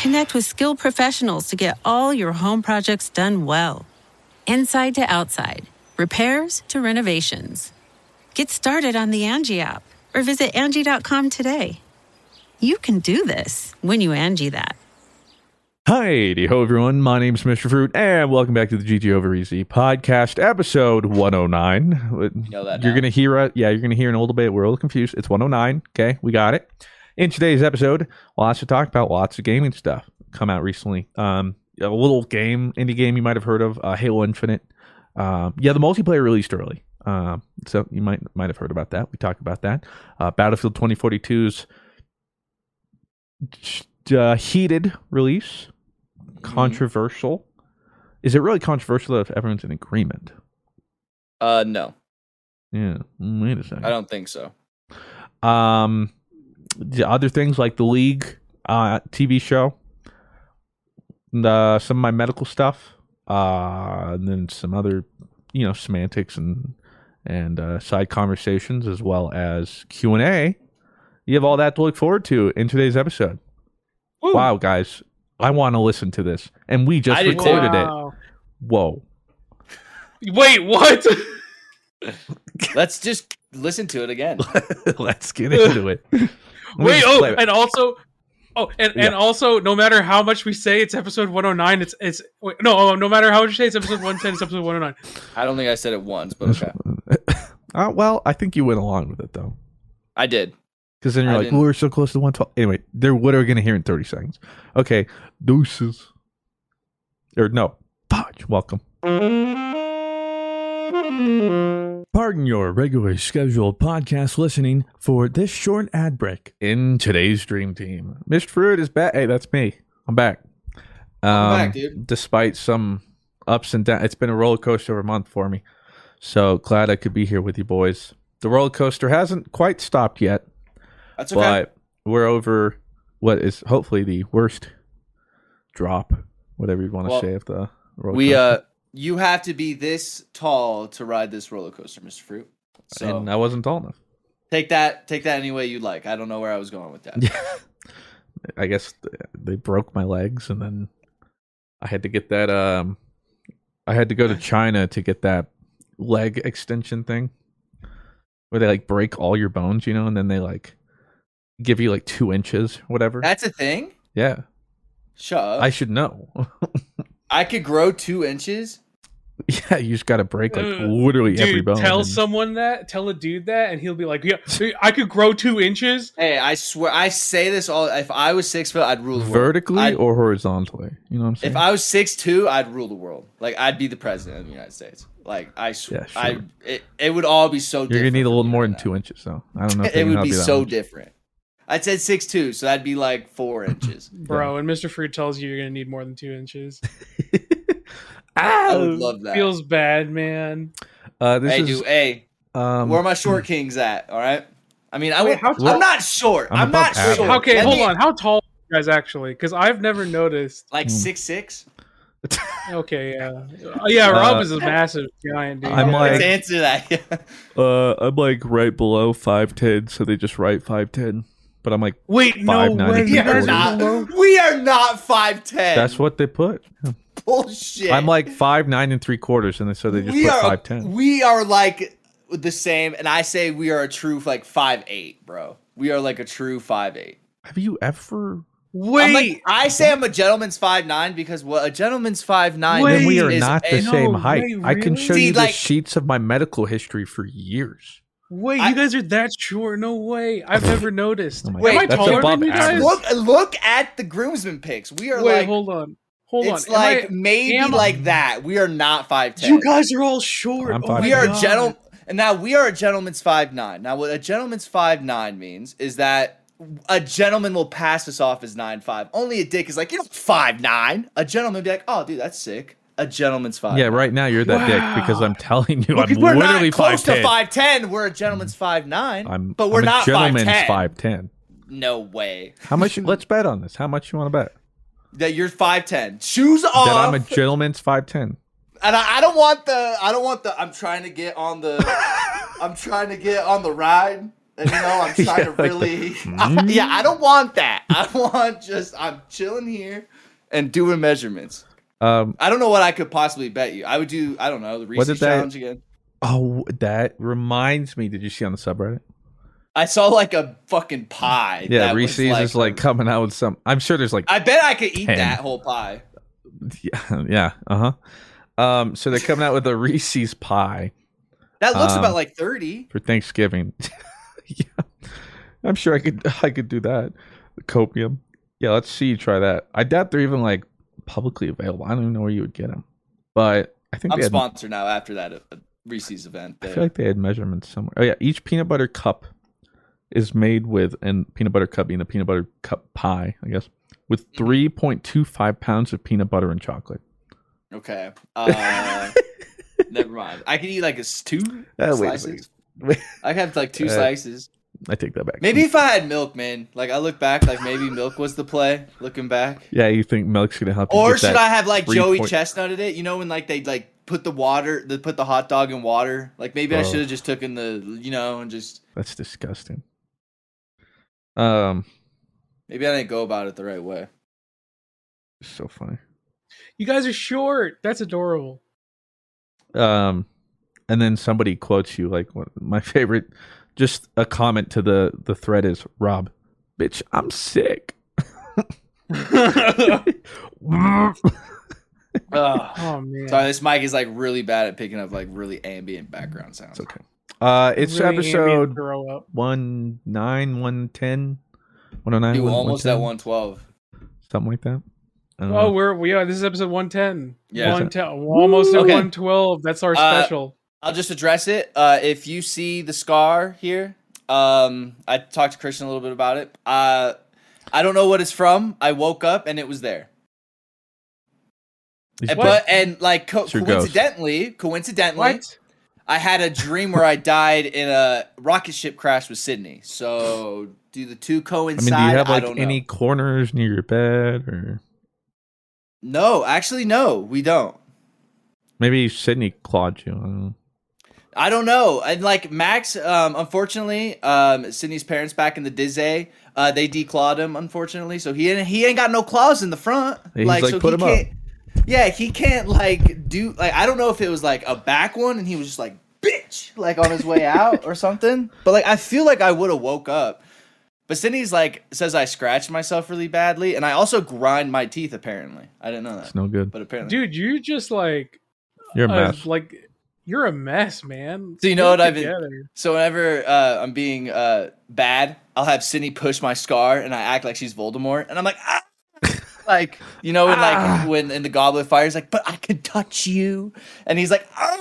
Connect with skilled professionals to get all your home projects done well. Inside to outside, repairs to renovations. Get started on the Angie app or visit Angie.com today. You can do this when you Angie that. Hi, ho everyone. My name's Mr. Fruit, and welcome back to the GG Over Easy podcast, episode 109. You know that you're going to hear it. Yeah, you're going to hear in a little bit. We're a little confused. It's 109. Okay, we got it. In today's episode, lots to talk about, lots of gaming stuff come out recently. A little game, indie game you might have heard of, Halo Infinite. The multiplayer released early, so you might have heard about that. We talk about that. Battlefield 2042's heated release. Controversial. Is it really controversial if everyone's in agreement? No. Yeah. Wait a second. I don't think so. The other things like the League TV show, some of my medical stuff, and then some other, semantics and side conversations, as well as Q&A. You have all that to look forward to in today's episode. Ooh. Wow, guys. I want to listen to this. And we just recorded it. Whoa. Wait, what? Let's just listen to it again. Let's get into it. Wait, and also, no matter how much we say it's episode 109, no matter how much you say it's episode 110, it's episode 109. I don't think I said it once, but okay. I think you went along with it, though. I did. Because then you're like, we're so close to 112. Anyway, they're what are we going to hear in 30 seconds? Okay, deuces. Or no, Podge, welcome. Pardon your regularly scheduled podcast listening for this short ad break in today's Dream Team. Mr. Fruit is back. Hey, that's me. I'm back. I'm back, dude. Despite some ups and downs, it's been a roller coaster of a month for me. So glad I could be here with you boys. The roller coaster hasn't quite stopped yet. That's okay. But we're over what is hopefully the worst drop, whatever you want to say of the roller coaster. You have to be this tall to ride this roller coaster, Mr. Fruit. So and I wasn't tall enough. Take that any way you like. I don't know where I was going with that. Yeah. I guess they broke my legs, and then I had to get that. I had to go to China to get that leg extension thing, where they like break all your bones, and then they like give you like 2 inches, whatever. That's a thing. Yeah. Shut up. I should know. I could grow 2 inches. Yeah, you just got to break like literally every bone. Tell someone that, tell a dude that, and he'll be like, "Yeah, I could grow 2 inches." Hey, I swear, I say this all. If I was 6 foot, I'd rule the world. Vertically or horizontally, you know what I'm saying? If I was 6'2", I'd rule the world. Like I'd be the president of the United States. Like I swear, yeah, sure. It would all be so. You're gonna need a little more than 2 inches, though. I don't know. If it would be so different. I said 6'2", so that'd be like 4 inches, bro. And Mr. Fruit tells you you're gonna need more than 2 inches. I would love that. Feels bad, man. Where are my short kings at? All right. I mean, I'm not short. I'm not short. Okay, hold on. How tall are you guys actually? Because I've never noticed. Like 6'6". Okay, yeah. Yeah, Rob is a massive giant dude. I'm like, let's answer that. I'm like right below 5'10", so they just write 5'10". But I'm like, wait, no way. We are not 5'10". That's what they put. Yeah. Bullshit. I'm like 5'9¾", and so they just put 5'10". We are like the same, and I say we are a true like 5'8", bro. We are like a true 5'8". Have you ever? Wait, I say I'm a gentleman's 5'9" because what a gentleman's 5'9". Then we are not the same height. Really? I can show you the sheets of my medical history for years. Wait, you guys are that short? No way! I've never noticed. Wait, am I taller than you guys? Look at the groomsmen pics. We are. Wait, like, hold on. It's like maybe like that. We are not 5'10". You guys are all short. We are gentlemen. And now we are a gentleman's 5'9". Now what a gentleman's 5'9" means is that a gentleman will pass us off as 9'5". Only a dick is like, you know, 5'9". A gentleman would be like, oh dude, that's sick. A gentleman's 5'9". Yeah, right now you're that dick because I'm telling you, we're literally not close to 5'10". We're a gentleman's 5'9". But we're not 5'10". No way. How much? Let's bet on this. How much you want to bet? That you're 5'10". Shoes off. That I'm a gentleman's 5'10". And I don't want the. I'm trying to get on the. I'm trying to get on the ride, and you know I'm trying to really. I don't want that. I want just. I'm chilling here, and doing measurements. I don't know what I could possibly bet you. I would do. I don't know the Reese's challenge again. Oh, that reminds me. Did you see on the subreddit? I saw like a fucking pie. Yeah, that Reese's is like coming out with some. I'm sure there's like. I bet I could eat that whole pie. Yeah. So they're coming out with a Reese's pie. That looks about like 30 for Thanksgiving. Yeah, I'm sure I could do that. The copium. Yeah, let's see you try that. I doubt they're even like publicly available. I don't even know where you would get them. But I think I'm sponsored now after that Reese's event. I feel like they had measurements somewhere. Oh yeah, each peanut butter cup is made with peanut butter cup being a peanut butter cup pie, I guess, with 3.25 pounds of peanut butter and chocolate. Okay. Never mind. I could eat like two slices. Wait. I have like two slices. I take that back. Maybe if I had milk, man. Like I look back, like maybe milk was the play. Looking back. Yeah, you think milk's gonna help? Or should I have like Joey Chestnutted it? You know when like they like put the water, they put the hot dog in water. Like maybe I should have just taken the, you know, and just. That's disgusting. Maybe I didn't go about it the right way. It's so funny. You guys are short. That's adorable. And then somebody quotes you like my favorite. Just a comment to the thread is, Rob, bitch, I'm sick. Oh man! Sorry, this mic is like really bad at picking up like really ambient background sounds. It's okay. It's really episode 109, 110, 109. You almost at 112, something like that. Oh, we are. This is episode 110. Yeah, almost at 112. That's our special. I'll just address it. If you see the scar here, I talked to Christian a little bit about it. I don't know what it's from. I woke up and it was there. Coincidentally, what? I had a dream where I died in a rocket ship crash with Sydney. So do the two coincide? I mean, do you have like any corners near your bed or? No, actually, no, we don't. Maybe Sydney clawed you. I don't know. And like Max, unfortunately, Sydney's parents back in the Dizzy, they declawed him, unfortunately. So he ain't got no claws in the front. He's like so put him up. Yeah, he can't like do like I don't know if it was like a back one and he was just like bitch like on his way out or something. But like I feel like I would have woke up. But Sydney's like says I scratched myself really badly and I also grind my teeth apparently. I didn't know that. It's no good. But apparently, dude, you just like You're a mess. Like, you're a mess, man. So you know what I've been. So whenever I'm being bad, I'll have Sydney push my Scar, and I act like she's Voldemort, and I'm like, ah! Like, you know, when like when in the Goblet of Fire, he's like, but I could touch you, and he's like, ah!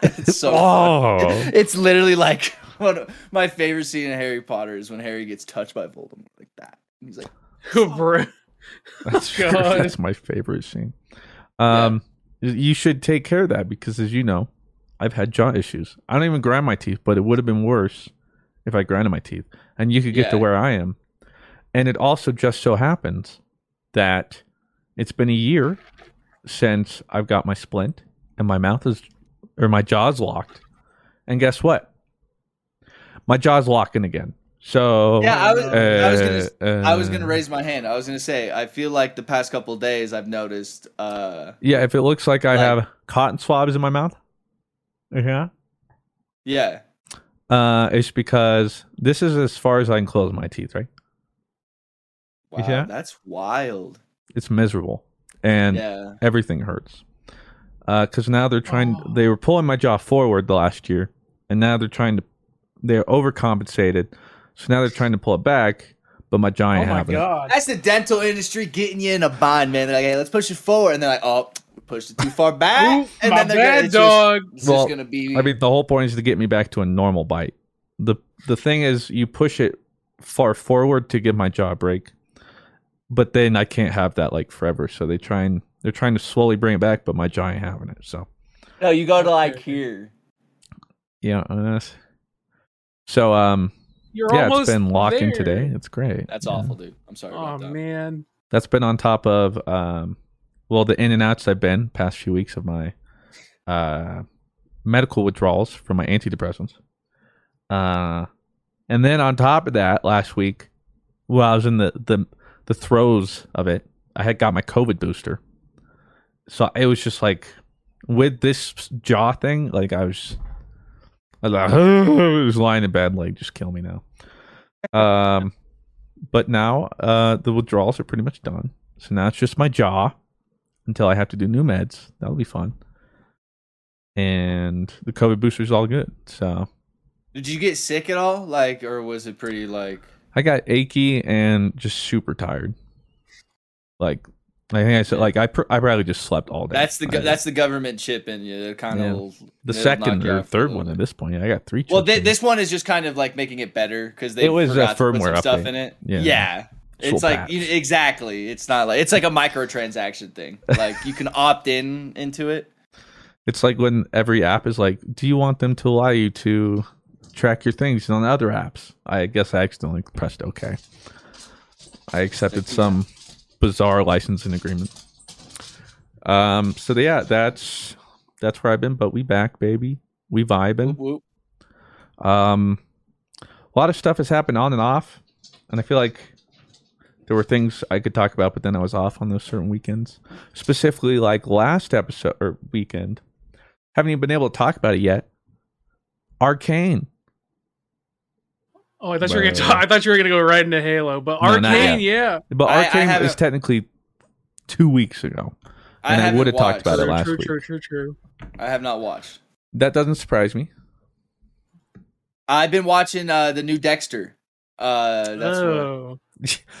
It's so fun. It's literally like one of my favorite scene in Harry Potter is when Harry gets touched by Voldemort like that. And he's like, oh. That's my favorite scene. You should take care of that because, as you know, I've had jaw issues. I don't even grind my teeth, but it would have been worse if I grinded my teeth. And you could get to where I am. And it also just so happens that it's been a year since I've got my splint and my mouth is, or my jaw's locked. And guess what? My jaw's locking again. So yeah, I was gonna raise my hand. I was gonna say I feel like the past couple of days I've noticed. Yeah, if it looks like I have cotton swabs in my mouth. Yeah. It's because this is as far as I can close my teeth, right? Wow, that's wild. It's miserable, and everything hurts. Because now they're trying. They were pulling my jaw forward the last year, and now they're trying to. They're overcompensated. So now they're trying to pull it back, but my jaw ain't happening. God. That's the dental industry getting you in a bind, man. They're like, hey, let's push it forward. And they're like, oh, we pushed it too far back. Oof, and then they're going to just going to be. I mean, the whole point is to get me back to a normal bite. The thing is, you push it far forward to give my jaw a break, but then I can't have that like forever. So they're trying to slowly bring it back, but my jaw ain't having it. So. No, you go to like here. Yeah. So, it's been locking today. It's great. That's awful, dude. I'm sorry about that. Oh, man. That's been on top of, the in and outs I've been past few weeks of my medical withdrawals from my antidepressants. And then on top of that, last week, while I was in the throes of it, I had got my COVID booster. So it was just like, with this jaw thing, like I was lying in bed, like, just kill me now. But now the withdrawals are pretty much done. So now it's just my jaw until I have to do new meds. That'll be fun. And the COVID booster is all good. So, did you get sick at all? Like, or was it pretty like? I got achy and just super tired. Like, I think I said, like, I probably just slept all day. That's the government chip in you. Kind of the second or third one at this point. I got 3 chips. Well, this one is just kind of like making it better because they forgot to put some stuff in it. Yeah. It's like exactly. It's not like it's like a microtransaction thing. Like you can opt in into it. It's like when every app is like, do you want them to allow you to track your things on other apps? I guess I accidentally pressed OK. I accepted some bizarre licensing agreement. So yeah, that's where I've been, but we back, baby. We vibing. Whoop, whoop. A lot of stuff has happened on and off, and I feel like there were things I could talk about, but then I was off on those certain weekends. Specifically, like last episode or weekend, haven't even been able to talk about it yet. Arcane. Oh, I thought you were gonna go right into Halo, but no, Arcane, yeah. But Arcane is technically 2 weeks ago, and I would have talked about it last week. True. I have not watched. That doesn't surprise me. I've been watching the new Dexter. That's what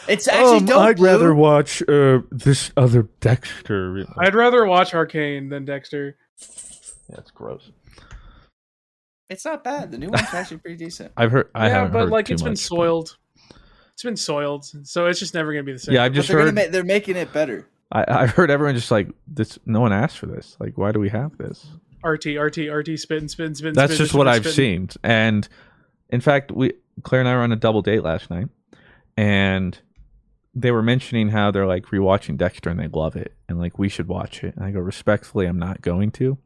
it's actually dope. I'd rather watch this other Dexter. Really. I'd rather watch Arcane than Dexter. That's gross. It's not bad. The new one's actually pretty decent. I've heard. It's been soiled, so it's just never gonna be the same. Yeah, I've just heard they're making it better. I've heard everyone just like this. No one asked for this. Like, why do we have this? RT, spin. That's just what I've seen. And in fact, Claire and I were on a double date last night, and they were mentioning how they're like rewatching Dexter and they love it, and like we should watch it. And I go, respectfully, I'm not going to.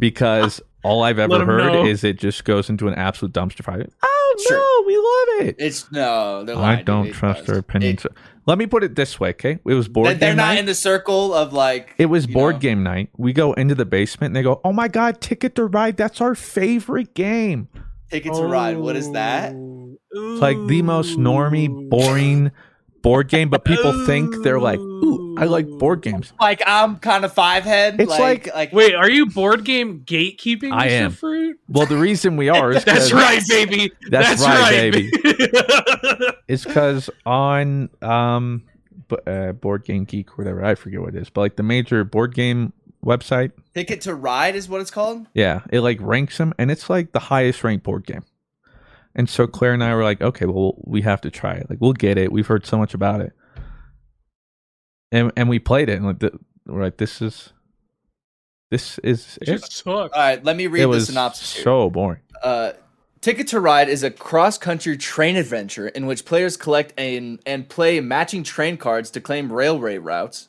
Because all I've ever heard is it just goes into an absolute dumpster fire. Oh no, we love it. It's I don't trust their opinions. Let me put it this way, okay? It was board game night. They're not in the circle of like. It was board game night. We go into the basement and they go, "Oh my god, Ticket to Ride! That's our favorite game." Ticket to Ride. What is that? It's like the most normy, boring board game, but people think they're like, ooh, I like board games. Like I'm kind of five head. It's like wait, are you board game gatekeeping, Mr. Fruit? Well, the reason we are is that's right, baby. That's right, baby. It's because on Board Game Geek or whatever, I forget what it is, but like the major board game website, Ticket to Ride is what it's called. Yeah, it like ranks them, and it's like the highest ranked board game. And so Claire and I were like, okay, well, we have to try it. Like, we'll get it. We've heard so much about it, and we played it, and like we're like, this is it. All right, let me read the synopsis. So boring. Ticket to Ride is a cross-country train adventure in which players collect and play matching train cards to claim railway routes,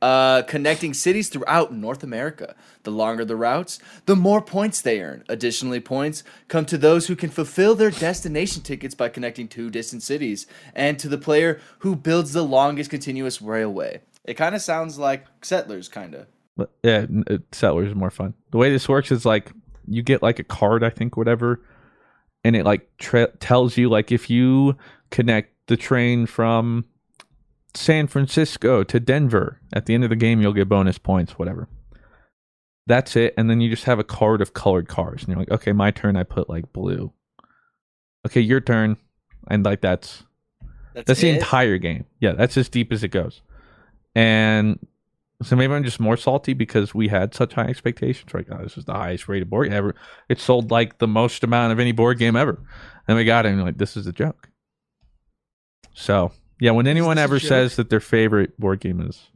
connecting cities throughout North America. The longer the routes, the more points they earn. Additionally, points come to those who can fulfill their destination tickets by connecting two distant cities, and to the player who builds the longest continuous railway. It kind of sounds like Settlers, kind of. Yeah, Settlers is more fun. The way this works is like you get like a card, I think, whatever, and it like tells you like if you connect the train from San Francisco to Denver, at the end of the game you'll get bonus points, whatever. That's it. And then you just have a card of colored cars, and you're like, okay, my turn, I put like blue. Okay, your turn. And like that's the entire game. Yeah, that's as deep as it goes. And so maybe I'm just more salty because we had such high expectations. Like, oh, this is the highest rated board game ever. It sold like the most amount of any board game ever. And we got it, and like, this is a joke. So yeah, when anyone ever says that their favorite board game is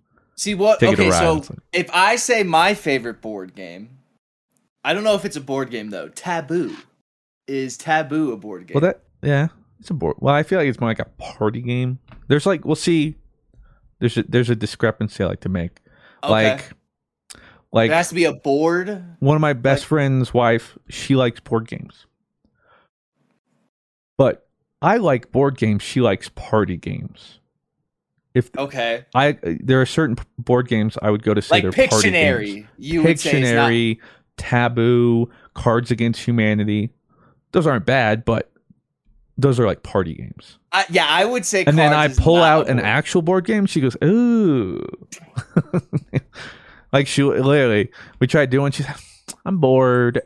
if I say my favorite board game, I don't know if it's a board game though. Taboo. Is Taboo a board game? Well, it's a board. Well, I feel like it's more like a party game. There's like, we'll see. There's a discrepancy I like to make. Okay. Like it has to be a board. One of my best friend's wife, she likes board games, but I like board games. She likes party games. There are certain board games I would go to say like they're party games. You would say Pictionary, Taboo, Cards Against Humanity. Those aren't bad, but those are like party games. I would say. And then I pull out an actual board game. She goes, "Ooh," like she literally. We tried doing. She's like, "I'm bored."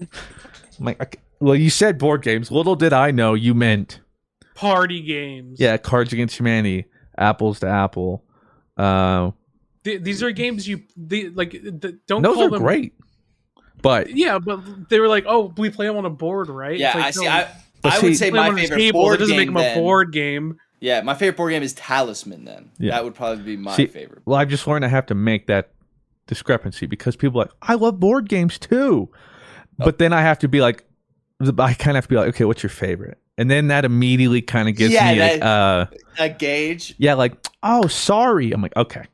I'm like, okay. Well, you said board games. Little did I know you meant party games. Yeah, Cards Against Humanity, Apples to Apple. These are games don't. Those are great. But yeah, but they were like, "Oh, we play them on a board, right?" Yeah, like, I would say my favorite board game. It doesn't make them a board game. Yeah, my favorite board game is Talisman then. Yeah. That would probably be my favorite. Well, I've just learned I have to make that discrepancy because people are like, I love board games too. Oh. But then I have to be like, I kind of have to be like, okay, what's your favorite? And then that immediately kind of gives me a gauge. Yeah, like, oh, sorry. I'm like, okay.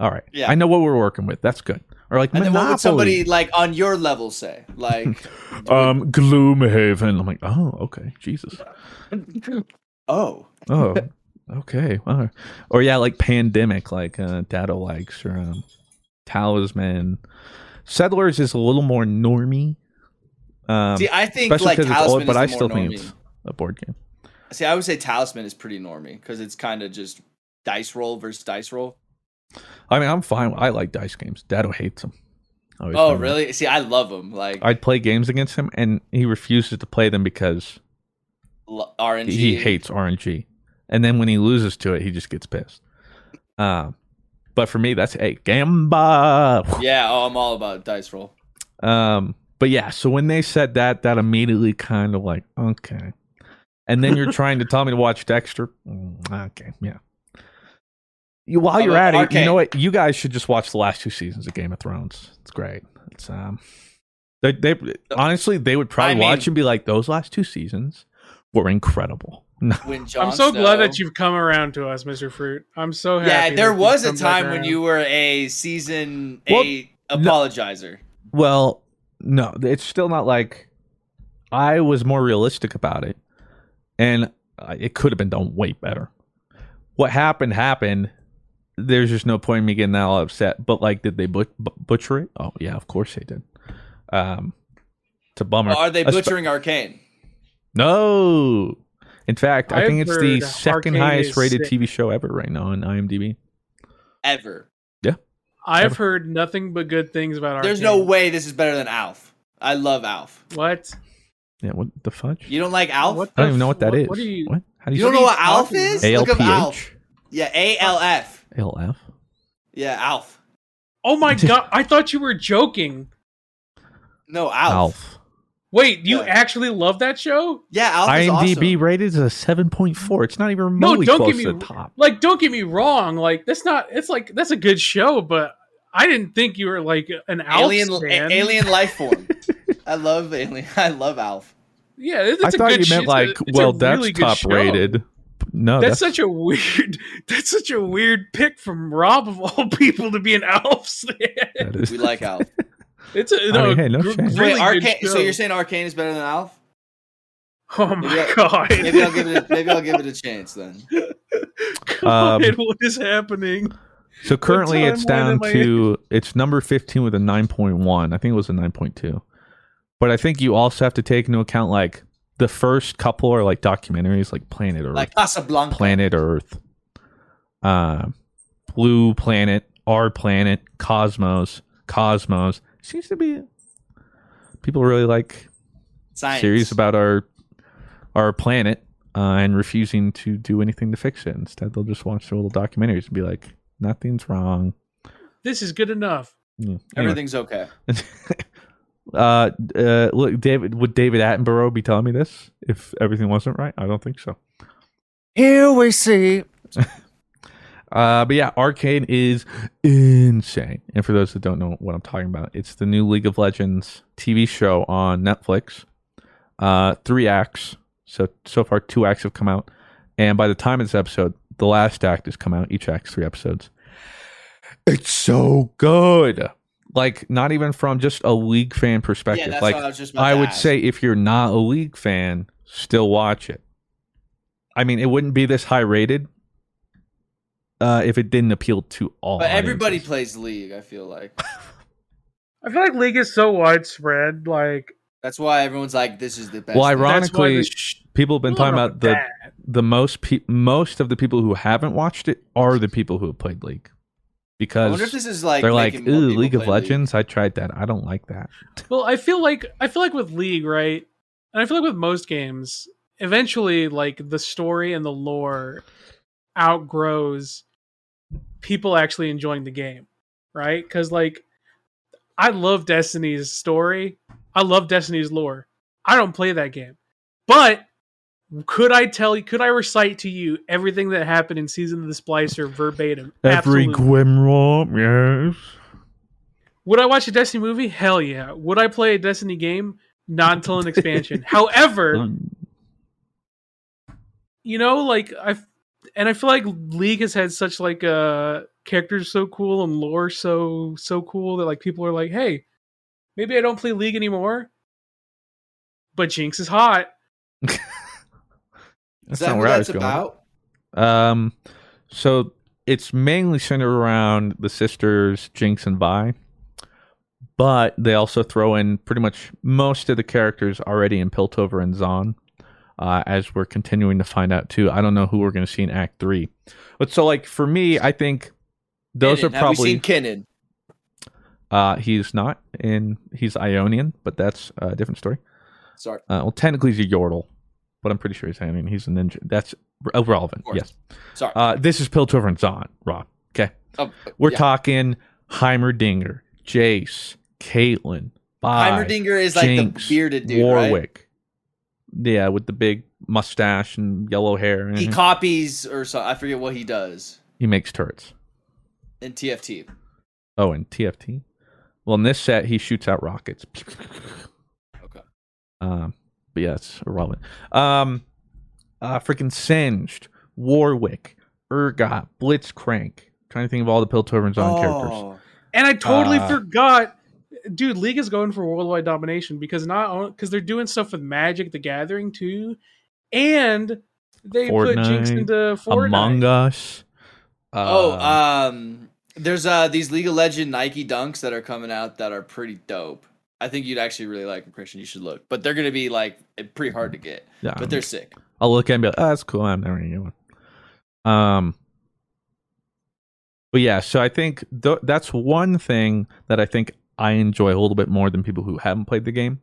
All right. Yeah. I know what we're working with. That's good. Or like, and then what would somebody like on your level say? Like, Gloomhaven. I'm like, oh, okay, Jesus. oh, okay. Wow. Or yeah, like Pandemic, like Data likes, or Talisman. Settlers is a little more normie. See, I think like Talisman, old, but I still normie. Think it's a board game. See, I would say Talisman is pretty normie because it's kind of just dice roll versus dice roll. I mean, I'm fine. I like dice games. Dado hates them. Oh, really? See, I love them. Like, I'd play games against him, and he refuses to play them because RNG. He hates RNG. And then when he loses to it, he just gets pissed. But for me, that's a gamba. Yeah, I'm all about dice roll. But yeah, so when they said that immediately kind of like, okay. And then you're trying to tell me to watch Dexter? Okay, yeah. While you're at it, you know what? You guys should just watch the last two seasons of Game of Thrones. It's great. It's they honestly they would probably watch and be like, those last two seasons were incredible. I'm so glad that you've come around to us, Mr. Fruit. I'm so happy. Yeah, there was a time when you were a season 8 apologizer. Well, no, it's still not like I was more realistic about it, and it could have been done way better. What happened. There's just no point in me getting all upset. But, like, did they butcher it? Oh, yeah, of course they did. It's a bummer. Are they butchering Arcane? No. In fact, I think it's the second highest rated TV show ever right now on IMDb. Ever. Yeah. I've heard nothing but good things about Arcane. There's no way this is better than Alf. I love Alf. What? Yeah, what the fudge? You don't like Alf? I don't even know what that is. What? What? How do you don't know what Alf is? ALPH? Look up Alf. Yeah, ALF. ALF? Yeah, Alf. Oh my god, I thought you were joking. No, Alf. Wait, you actually love that show? Yeah, Alf is awesome. IMDb rated is a 7.4. It's not even remotely close to the top. Like, don't get me wrong. Like, that's not. It's like that's a good show, but I didn't think you were like an Alf fan. Alien life form. I love Alien. I love Alf. Yeah, it's I thought you meant like, well, that's top rated. No, that's such a weird. That's such a weird pick from Rob of all people to be an Alf fan. We like Alf. It's a so you're saying Arcane is better than Alf? Oh my god! Maybe I'll give it a chance then. God, what is happening? So currently, it's down to it's number 15 with a 9.1. I think it was a 9.2, but I think you also have to take into account like the first couple are like documentaries, like Planet Earth, like Casablanca, Planet Earth, Blue Planet, Our Planet, Cosmos. Seems to be people really like science series about our planet and refusing to do anything to fix it. Instead, they'll just watch their little documentaries and be like, nothing's wrong. This is good enough. Yeah. Everything's okay. Look, David, would David Attenborough be telling me this if everything wasn't right? I don't think so. Here we see. But yeah, Arcane is insane. And for those that don't know what I'm talking about, it's the new League of Legends TV show on Netflix. 3 acts. So far, 2 acts have come out. And by the time of this episode, the last act has come out. Each act's 3 episodes. It's so good. Like, not even from just a League fan perspective. Yeah, that's like, what I was just about to ask. Say if you're not a League fan, still watch it. I mean, it wouldn't be this high rated. If it didn't appeal to all, but everybody plays League. I feel like League is so widespread. Like that's why everyone's like, "This is the best." Well, ironically, people have been talking about the most of the people who haven't watched it are the people who have played League because I wonder if this is like they're like, "Ooh, League of Legends." I tried that. I don't like that. Well, I feel like with League, right, and I feel like with most games, eventually, like the story and the lore outgrows people actually enjoying the game, right? Because like I love Destiny's story, I love Destiny's lore, I don't play that game, but could I recite to you everything that happened in Season of the Splicer verbatim? Every Gwimroth, yes. Would I watch a Destiny movie? Hell yeah. Would I play a Destiny game? Not until an expansion. However, you know, like I feel like League has had such like characters so cool and lore so cool that like people are like, hey, maybe I don't play League anymore, but Jinx is hot. That's not where I was going. So it's mainly centered around the sisters Jinx and Vi, but they also throw in pretty much most of the characters already in Piltover and Zaun. As we're continuing to find out too. I don't know who we're going to see in Act 3. But so like for me, I think those Kenan. Are probably... Have we seen Kenan? He's not. He's Ionian, but that's a different story. Sorry. Well, technically he's a Yordle, but I'm pretty sure he's Ionian. He's a ninja. That's relevant, yes. Sorry. This is Piltover and Zaun, Rob. Okay. We're talking Heimerdinger, Jace, Caitlyn, Vi, Heimerdinger is like Jinx, the bearded dude, Warwick. Right? Yeah, with the big mustache and yellow hair. He copies or so. I forget what he does. He makes turrets. In TFT. Oh, in TFT? Well, in this set, he shoots out rockets. Okay. But yeah, it's irrelevant. Freaking Singed, Warwick, Urgot, Blitzcrank. I'm trying to think of all the Piltover's own characters. And I totally forgot... Dude, League is going for worldwide domination because they're doing stuff with Magic the Gathering too, and they put Jinx into Fortnite. Among Us. There's these League of Legends Nike Dunks that are coming out that are pretty dope. I think you'd actually really like them, Christian. You should look, but they're going to be like pretty hard to get. Yeah, but they're sick. I'll look at it and be like, oh, that's cool. I'm never going to get one. But yeah, so I think that's one thing that I think I enjoy a little bit more than people who haven't played the game.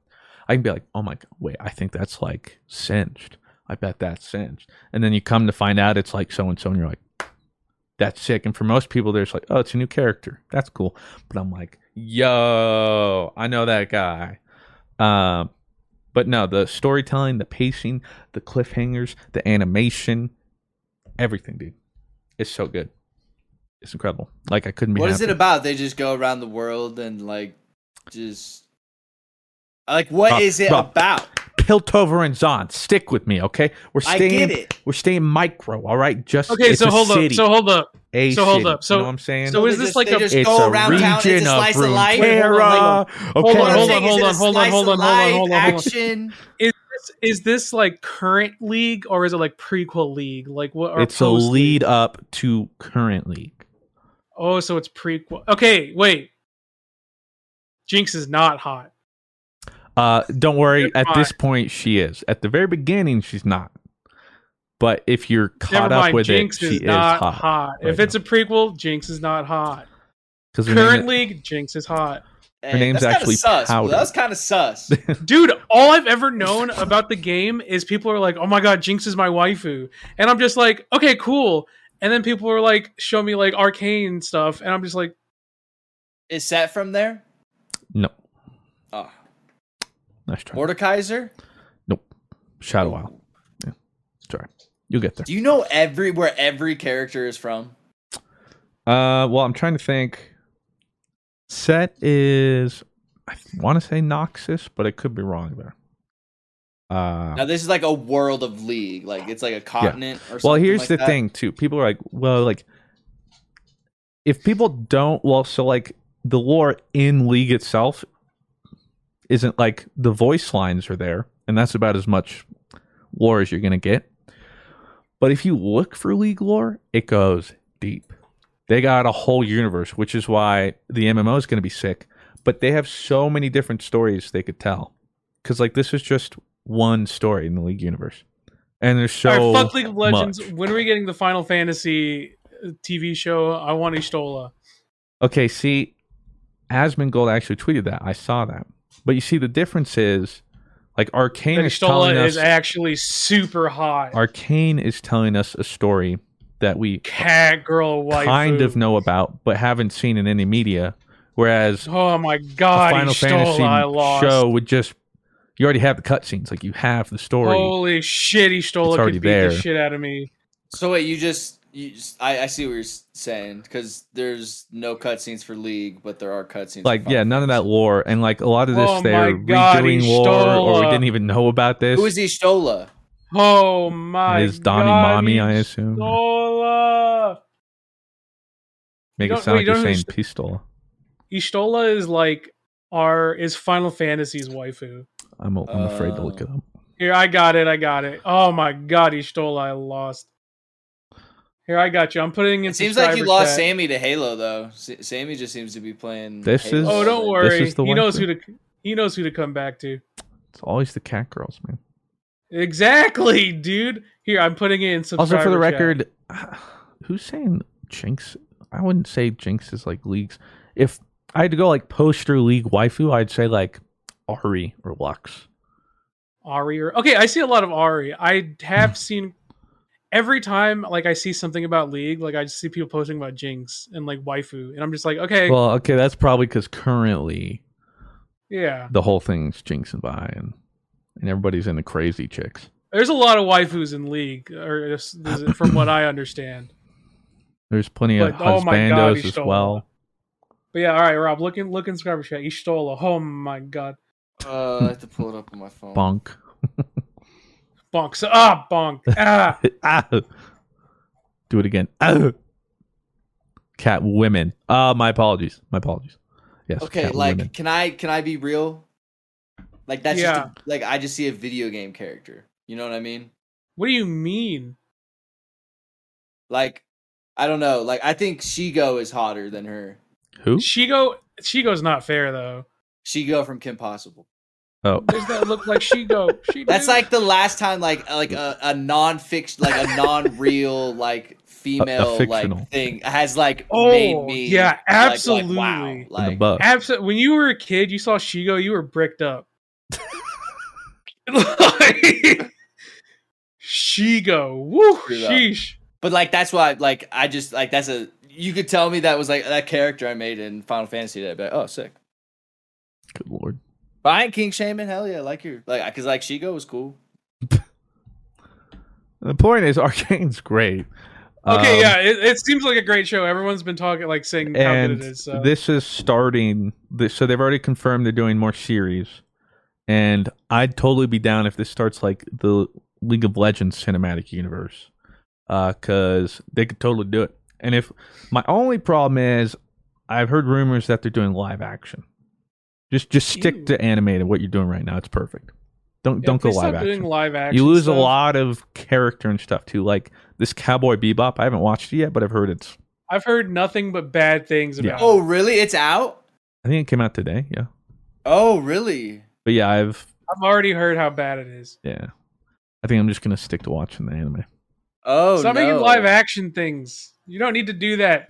I can be like, oh my God, wait, I think that's like Singed. I bet that's Singed. And then you come to find out it's like so-and-so, and you're like, that's sick. And for most people, they're just like, oh, it's a new character. That's cool. But I'm like, yo, I know that guy. But no, the storytelling, the pacing, the cliffhangers, the animation, everything, dude. It's so good. It's incredible. Like, I couldn't be happier. What is it about? They just go around the world and, like, just... Like, what is it about? Piltover and Zaun. Stick with me, okay? We're staying. I get it. We're staying micro, all right? Just okay. So hold up. So you know what I'm saying? So is this like a slice of life? Hold on. Is this like current League or is it like prequel League? Like what? It's a lead up to current League. Oh, so it's prequel. Okay, wait. Jinx is not hot. Don't worry. At this point, she is. At the very beginning, she's not. But if you're caught up with it, she is hot. If it's a prequel, Jinx is not hot. Current League, Jinx is hot. Her name's actually Powder. That's kind of sus, dude. All I've ever known about the game is people are like, "Oh my god, Jinx is my waifu," and I'm just like, "Okay, cool." And then people are like, "Show me like Arcane stuff," and I'm just like, "Is Set from there?" No. Oh. Nice try. Mordekaiser? Nope. Shadowwild. Yeah. Sorry. You'll get there. Do you know where every character is from? Well, I'm trying to think. Set is, I want to say Noxus, but I could be wrong there. Now, this is like a world of League. Like, it's like a continent or something. Well, here's the thing, too. People are like, well, like, if people don't, well, so like the lore in League itself isn't like the voice lines are there, and that's about as much lore as you're gonna get. But if you look for League lore, it goes deep. They got a whole universe, which is why the MMO is gonna be sick. But they have so many different stories they could tell, because like this is just one story in the League universe, and there's so fuck League of Legends. Much. When are we getting the Final Fantasy TV show? I want Ishtola. Okay, see, Asmongold actually tweeted that. I saw that. But you see, the difference is, like, Arcane is telling us... Ishtola is actually super hot. Arcane is telling us a story that we kind of know about, but haven't seen in any media. Whereas, oh my god, Final Fantasy show would just... You already have the cutscenes. Like, you have the story. Holy shit, Ishtola could beat the shit out of me. So wait, I see what you're saying, because there's no cutscenes for League, but there are cutscenes. Like, yeah, none of that lore, and like a lot of this, they're redoing lore, or we didn't even know about this. Who is Ishtola? Oh my god, is Donnie Mommy? I assume. Ishtola. Make it sound like you're saying Pistola. Ishtola is like Final Fantasy's waifu. I'm afraid to look it up. Here, I got it. Oh my god, Ishtola, I lost. Here, I got you. I'm putting in. It seems like you lost Sammy to Halo, though. Sammy just seems to be playing. This Halo. Is. Oh, don't worry. He knows who to come back to. It's always the cat girls, man. Exactly, dude. Here, I'm putting it in subscriber. Also, for the record, who's saying Jinx? I wouldn't say Jinx is like League's. If I had to go like poster League waifu, I'd say like Ari or Lux. Okay, I see a lot of Ari. I have seen. Every time, like, I see something about League, like, I just see people posting about Jinx and, like, waifu. And I'm just like, okay. Well, okay, that's probably because currently the whole thing's Jinx and Vi, and everybody's into crazy chicks. There's a lot of waifus in League, or from what I understand. There's plenty of husbandos as well. But yeah, all right, Rob, look in subscriber chat. Ishtola. Oh, my God. I have to pull it up on my phone. Bonk. Bonk. Ah, bonk. Ah. Do it again. Ah. Cat women. My apologies. Yes. Okay, like women. Can I be real? Like that's just like I just see a video game character. You know what I mean? What do you mean? Like I don't know. Like I think Shego is hotter than her. Who? Shego's not fair though. Shego from Kim Possible. Oh. Does that look like Shego? That's like the last time, like a non-fiction, like a non-real, like female, like thing has like made me. Yeah, absolutely. Like, wow, absolutely. When you were a kid, you saw Shego, you were bricked up. Like, Shego, woo, sheesh. But like that's why, like I just like that's a. You could tell me that was like that character I made in Final Fantasy today. But oh, sick. Good lord. But I ain't King Shaman, hell yeah, like your like, cause like Shego was cool. The point is, Arcane's great. Okay, yeah, it seems like a great show. Everyone's been talking, like saying how good it is. So. This is starting. So they've already confirmed they're doing more series, and I'd totally be down if this starts like the League of Legends cinematic universe, cause they could totally do it. And if my only problem is, I've heard rumors that they're doing live action. Just stick to animated. What you're doing right now, it's perfect. Don't go live action. Doing live action. You lose a lot of character and stuff too. Like this Cowboy Bebop, I haven't watched it yet, but I've heard it's. I've heard nothing but bad things about. Yeah. Oh really? It's out. I think it came out today. Yeah. Oh really? But yeah, I've already heard how bad it is. Yeah, I think I'm just gonna stick to watching the anime. Oh, stop making live action things. You don't need to do that.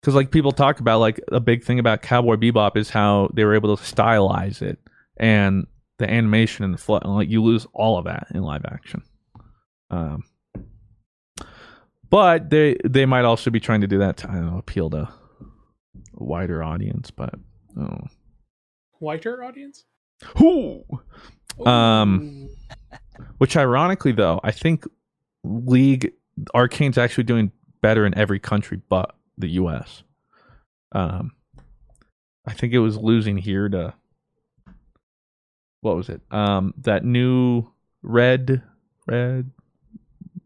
Because like people talk about, like a big thing about Cowboy Bebop is how they were able to stylize it and the animation and the flood, and like you lose all of that in live action. But they might also be trying to do that to, I don't know, appeal to a wider audience, but I don't know. Wider audience? Who? Which ironically though, I think Arcane's actually doing better in every country but the U.S. I think it was losing here to what was it? That new red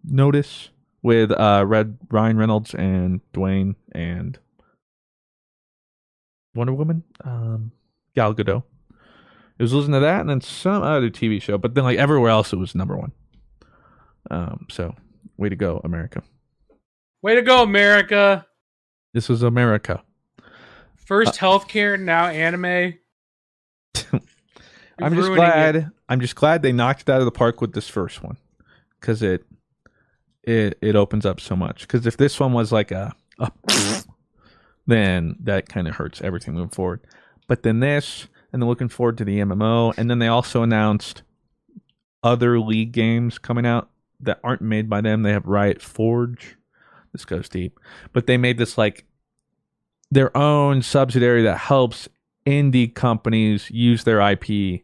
notice with Ryan Reynolds and Dwayne and Wonder Woman, Gal Gadot. It was losing to that, and then some other TV show, but then like everywhere else, it was #1. So way to go, America! Way to go, America! This is America. First healthcare, now anime. I'm just glad they knocked it out of the park with this first one, because it opens up so much. Because if this one was like a then that kind of hurts everything moving forward. But then this, and they're looking forward to the MMO, and then they also announced other League games coming out that aren't made by them. They have Riot Forge. This goes deep, but they made this like their own subsidiary that helps indie companies use their IP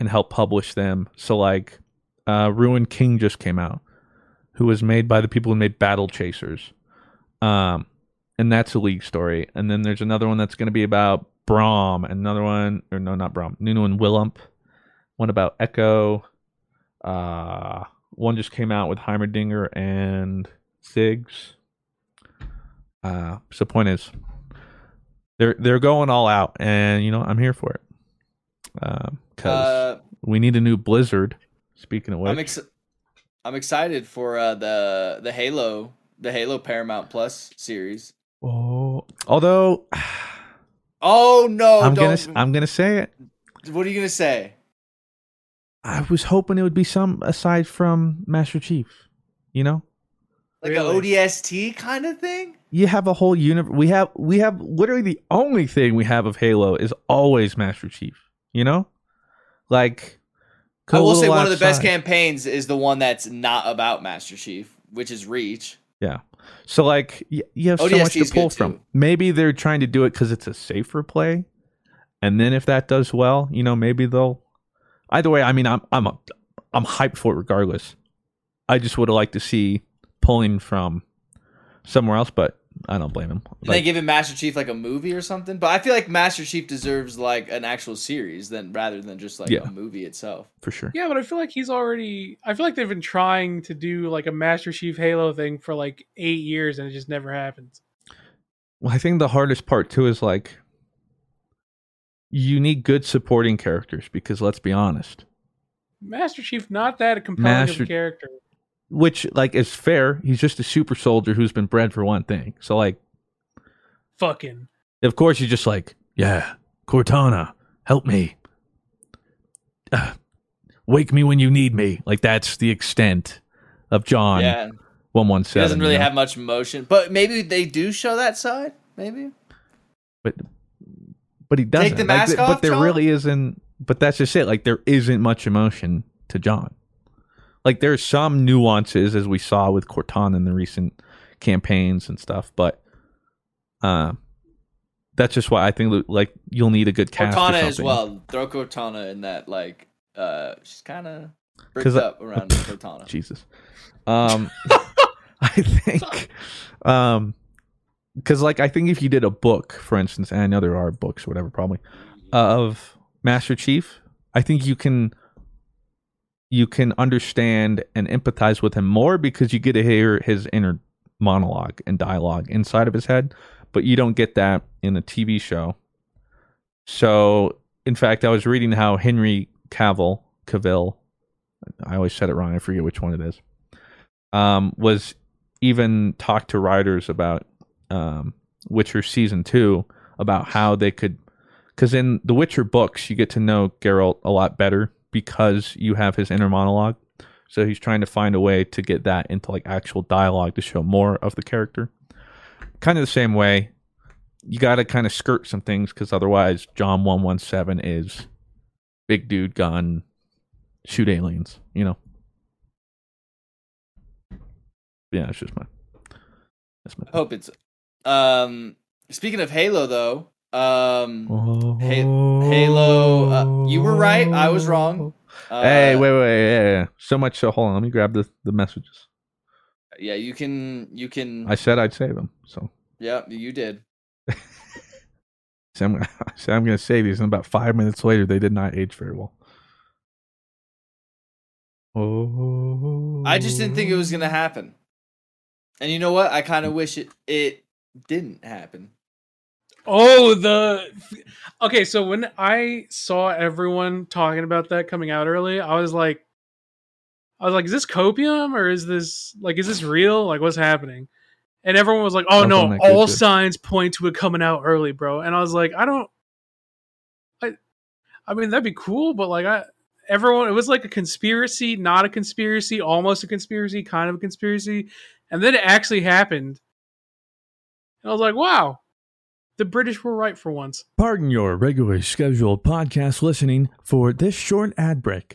and help publish them. So like Ruined King just came out, who was made by the people who made Battle Chasers, and that's a League story. And then there's another one that's going to be about Nuno and Willump, one about Echo, one just came out with Heimerdinger and Sigs. So point is, they're going all out, and you know I'm here for it. Because we need a new Blizzard. Speaking of which, I'm excited for the Halo Paramount Plus series. Oh, although, oh no, I'm gonna say it. What are you gonna say? I was hoping it would be some aside from Master Chief. You know. Like really? An ODST kind of thing? You have a whole universe. We have literally the only thing we have of Halo is always Master Chief. You know, like I will say one of the best campaigns is the one that's not about Master Chief, which is Reach. Yeah. So like you have so much to pull from. Maybe they're trying to do it because it's a safer play, and then if that does well, you know, maybe they'll. Either way, I mean, I'm hyped for it regardless. I just would have liked to see. Pulling from somewhere else, but I don't blame him. Like, they give him Master Chief like a movie or something, but I feel like Master Chief deserves like an actual series then rather than just like a movie itself. For sure. Yeah, but I feel like I feel like they've been trying to do like a Master Chief Halo thing for like 8 years and it just never happens. Well, I think the hardest part too is like you need good supporting characters because let's be honest. Master Chief, not that compelling of a character. Which, like, is fair. He's just a super soldier who's been bred for one thing. So, like... Fucking. Of course, you're just like, yeah, Cortana, help me. wake me when you need me. Like, that's the extent of John 117. He doesn't really have much emotion, but maybe they do show that side. Maybe, but he doesn't. Take the mask off, but there John? Really isn't. But that's just it. Like, there isn't much emotion to John. Like, there's some nuances, as we saw with Cortana in the recent campaigns and stuff, but that's just why I think, like, you'll need a good cast. Cortana as well. Throw Cortana in that, like, she's kind of bricked up around Cortana. Jesus. I think, because, like, I think if you did a book, for instance, and I know there are books or whatever, probably, of Master Chief, I think you can understand and empathize with him more because you get to hear his inner monologue and dialogue inside of his head, but you don't get that in a TV show. So, in fact, I was reading how Henry Cavill, I always said it wrong, I forget which one it is, was even talked to writers about Witcher Season 2, about how they could, because in the Witcher books, you get to know Geralt a lot better because you have his inner monologue. So he's trying to find a way to get that into, like, actual dialogue to show more of the character. Kind of the same way, you got to kind of skirt some things because otherwise John 117 is big dude gun, shoot aliens, you know? Yeah, it's just my... That's my I hope it's... Speaking of Halo, though... Halo... you were right, I was wrong. Hey, wait. So much so, hold on, let me grab the messages. Yeah, you can... I said I'd save them, so... Yeah, you did. So I'm going to save these, and about 5 minutes later, they did not age very well. Oh... I just didn't think it was going to happen. And you know what? I kind of wish it didn't happen. Oh, okay, so when I saw everyone talking about that coming out early, I was like, is this copium or is this real? Like, what's happening? And everyone was like, oh no, all signs point to it coming out early, bro. And I was like, I mean, that'd be cool, but like everyone, it was like a conspiracy, not a conspiracy, almost a conspiracy, kind of a conspiracy. And then it actually happened. And I was like, wow, the British were right for once. Pardon your regularly scheduled podcast listening for this short ad break.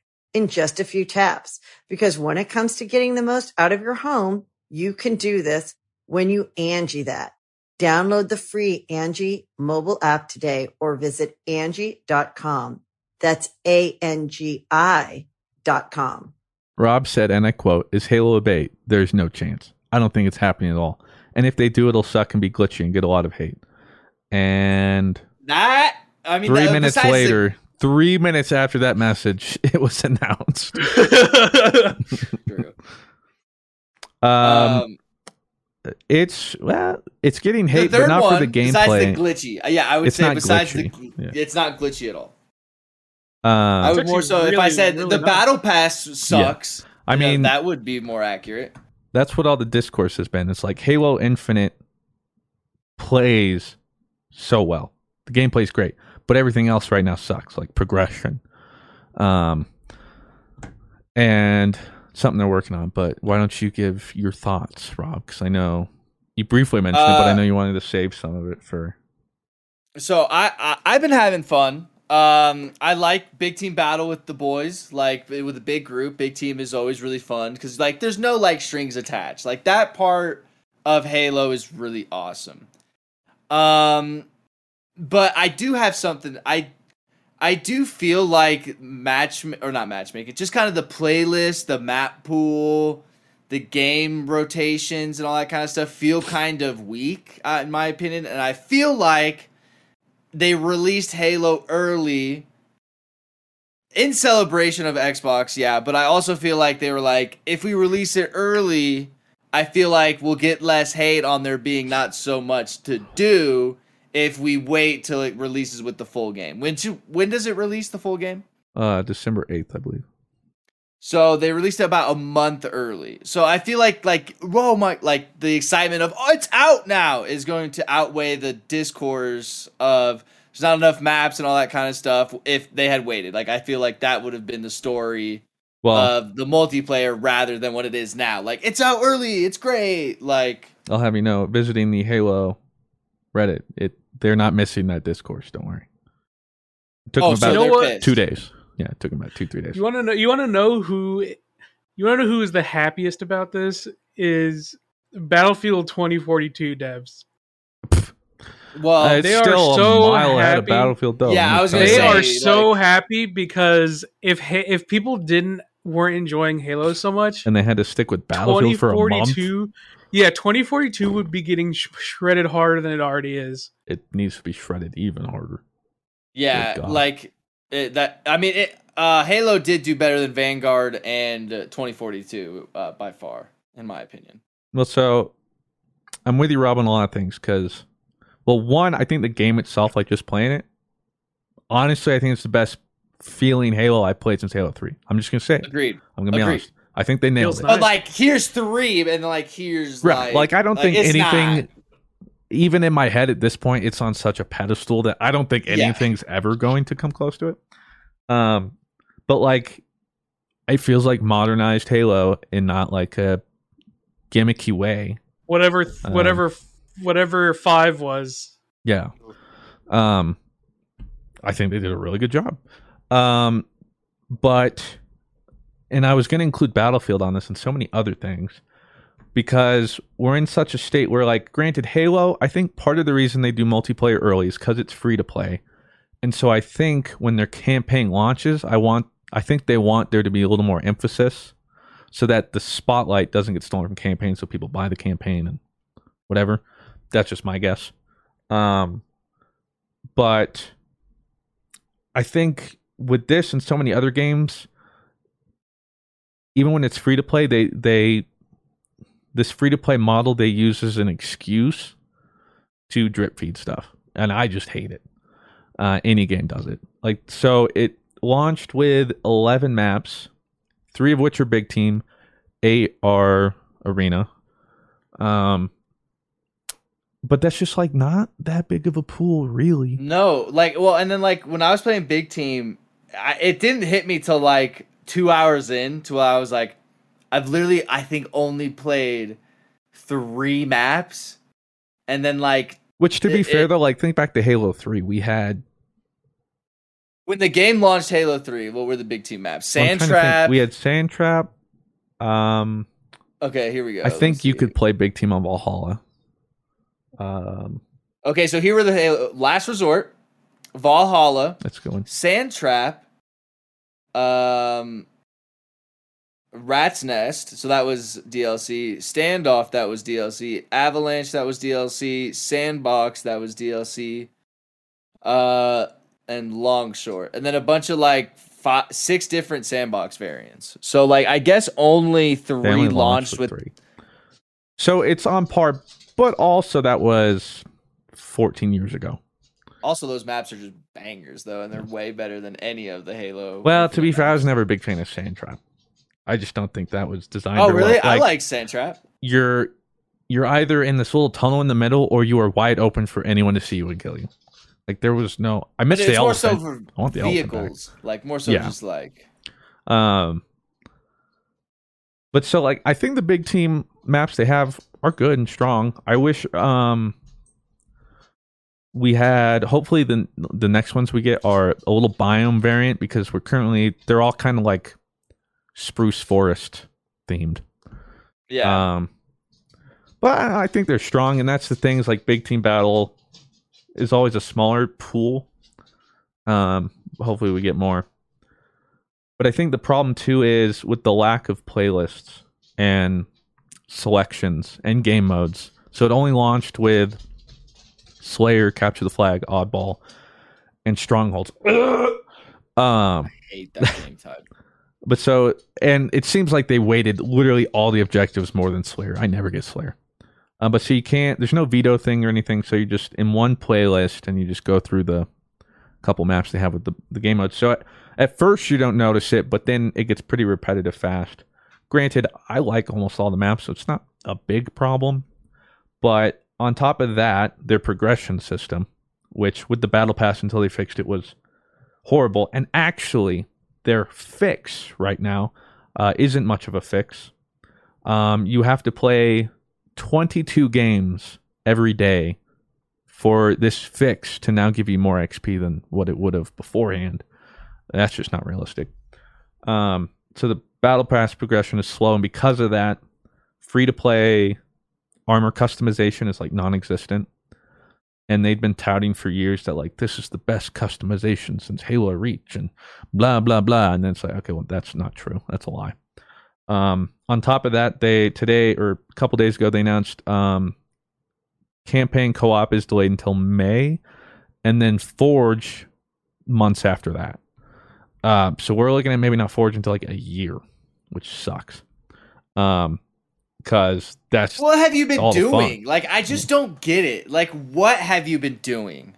in just a few taps. Because when it comes to getting the most out of your home, you can do this when you Angie that. Download the free Angie mobile app today or visit Angie.com. That's ANGI.com. Rob said, and I quote, is Halo a bait? There's no chance. I don't think it's happening at all. And if they do, it'll suck and be glitchy and get a lot of hate. And that, I mean, 3 minutes later... 3 minutes after that message, it was announced. True. It's getting hate, but not for the gameplay. Besides the glitchy, yeah, I would say besides glitchy. It's not glitchy at all. I would more so really, if I said really the battle pass sucks. Yeah. I mean, that would be more accurate. That's what all the discourse has been. It's like Halo Infinite plays so well. The gameplay is great, but everything else right now sucks, like progression. And something they're working on, but why don't you give your thoughts, Rob? Because I know you briefly mentioned it, but I know you wanted to save some of it for... So I've been having fun. I like big team battle with the boys, like with a big group. Big team is always really fun because like there's no like strings attached. Like that part of Halo is really awesome. But I do have something. I do feel like not matchmaking. Just kind of the playlist, the map pool, the game rotations, and all that kind of stuff feel kind of weak in my opinion. And I feel like they released Halo early in celebration of Xbox, yeah. But I also feel like they were like, if we release it early, I feel like we'll get less hate on there being not so much to do if we wait till it releases with the full game. When does it release the full game? December 8th, I believe. So they released it about a month early. So I feel like whoa, my, like the excitement of, oh, it's out now is going to outweigh the discourse of there's not enough maps and all that kind of stuff if they had waited. Like, I feel like that would have been the story of the multiplayer rather than what it is now. Like, it's out early. It's great. Like, I'll have you know, visiting the Halo Reddit, they're not missing that discourse. Don't worry. It took them about 2 days. Yeah, it took him about 2-3 days. You want to know who is the happiest about this is Battlefield 2042 devs. Well, it's they still are so a mile ahead of Battlefield though. Yeah, I was gonna say, they are so happy because if people weren't enjoying Halo so much and they had to stick with Battlefield for a month. 2042 would be getting shredded harder than it already is. It needs to be shredded even harder. Yeah, like. Halo did do better than Vanguard and 2042 by far, in my opinion. Well, so I'm with you, Rob, on a lot of things because, one, I think the game itself, like just playing it, honestly, I think it's the best feeling Halo I played since Halo 3. I'm just gonna say, agreed. I'm gonna be honest. I think they nailed it. But like, here's 3, and like here's right. Like I don't think anything. Not. Even in my head at this point, it's on such a pedestal that I don't think anything's ever going to come close to it. But like, it feels like modernized Halo and not like a gimmicky way. Whatever 5 was. Yeah. I think they did a really good job. But I was going to include Battlefield on this and so many other things. Because we're in such a state where, like, granted, Halo, I think part of the reason they do multiplayer early is because it's free to play. And so I think when their campaign launches, I think they want there to be a little more emphasis so that the spotlight doesn't get stolen from campaign, so people buy the campaign and whatever. That's just my guess. But I think with this and so many other games, even when it's free to play, this free-to-play model they use as an excuse to drip-feed stuff. And I just hate it. Any game does it. Like, so it launched with 11 maps, 3 of which are big team, 8 are arena. But that's just, like, not that big of a pool, really. No. Like, well, and then, like, when I was playing big team, it didn't hit me till, like, 2 hours in till I was like, I've literally, I think, only played 3 maps, and then like. Which, to be fair, though, like think back to Halo 3, we had. When the game launched, Halo 3, what were the big team maps? Sand Trap. We had Sand Trap. Okay, here we go. I think you could play big team on Valhalla. Okay, so here were the Halo, Last Resort, Valhalla. That's a good one. Sand Trap. Rat's Nest, so that was DLC. Standoff, that was DLC. Avalanche, that was DLC. Sandbox, that was DLC. And Longshore. And then a bunch of, like, 5-6 different Sandbox variants. So, like, I guess only 3 launched with 3. So it's on par, but also that was 14 years ago. Also, those maps are just bangers, though, and they're way better than any of the Halo. Well, to be fair, I was never a big fan of Sand Trap. I just don't think that was designed. Oh, really? Well. Like, I like Sand Trap. You're either in this little tunnel in the middle, or you are wide open for anyone to see you and kill you. Like there was no. I missed the elephant. It's more so for vehicles. Like more so just like. But so like I think the big team maps they have are good and strong. I wish we had hopefully the next ones we get are a little biome variant, because we're currently they're all kind of like spruce forest themed. Yeah. But I think they're strong, and that's the things like big team battle is always a smaller pool. Hopefully we get more. But I think the problem too is with the lack of playlists and selections and game modes. So it only launched with Slayer, Capture the Flag, Oddball, and Strongholds. I hate that game type. But so, and it seems like they weighted literally all the objectives more than Slayer. I never get Slayer. But so you can't, there's no veto thing or anything. So you're just in one playlist and you just go through the couple maps they have with the game mode. So at first you don't notice it, but then it gets pretty repetitive fast. Granted, I like almost all the maps, so it's not a big problem. But on top of that, their progression system, which with the battle pass until they fixed it was horrible. And actually, their fix right now isn't much of a fix. You have to play 22 games every day for this fix to now give you more XP than what it would have beforehand. That's just not realistic. So the battle pass progression is slow, and because of that, free-to-play armor customization is like non-existent. And they'd been touting for years that like this is the best customization since Halo Reach and blah blah blah. And then it's like, okay, well that's not true. That's a lie. On top of that, they today or a couple days ago they announced campaign co-op is delayed until May, and then Forge months after that. So we're looking at maybe not Forge until like a year, which sucks. Because that's what have you been doing? Like, I just don't get it. Like, what have you been doing?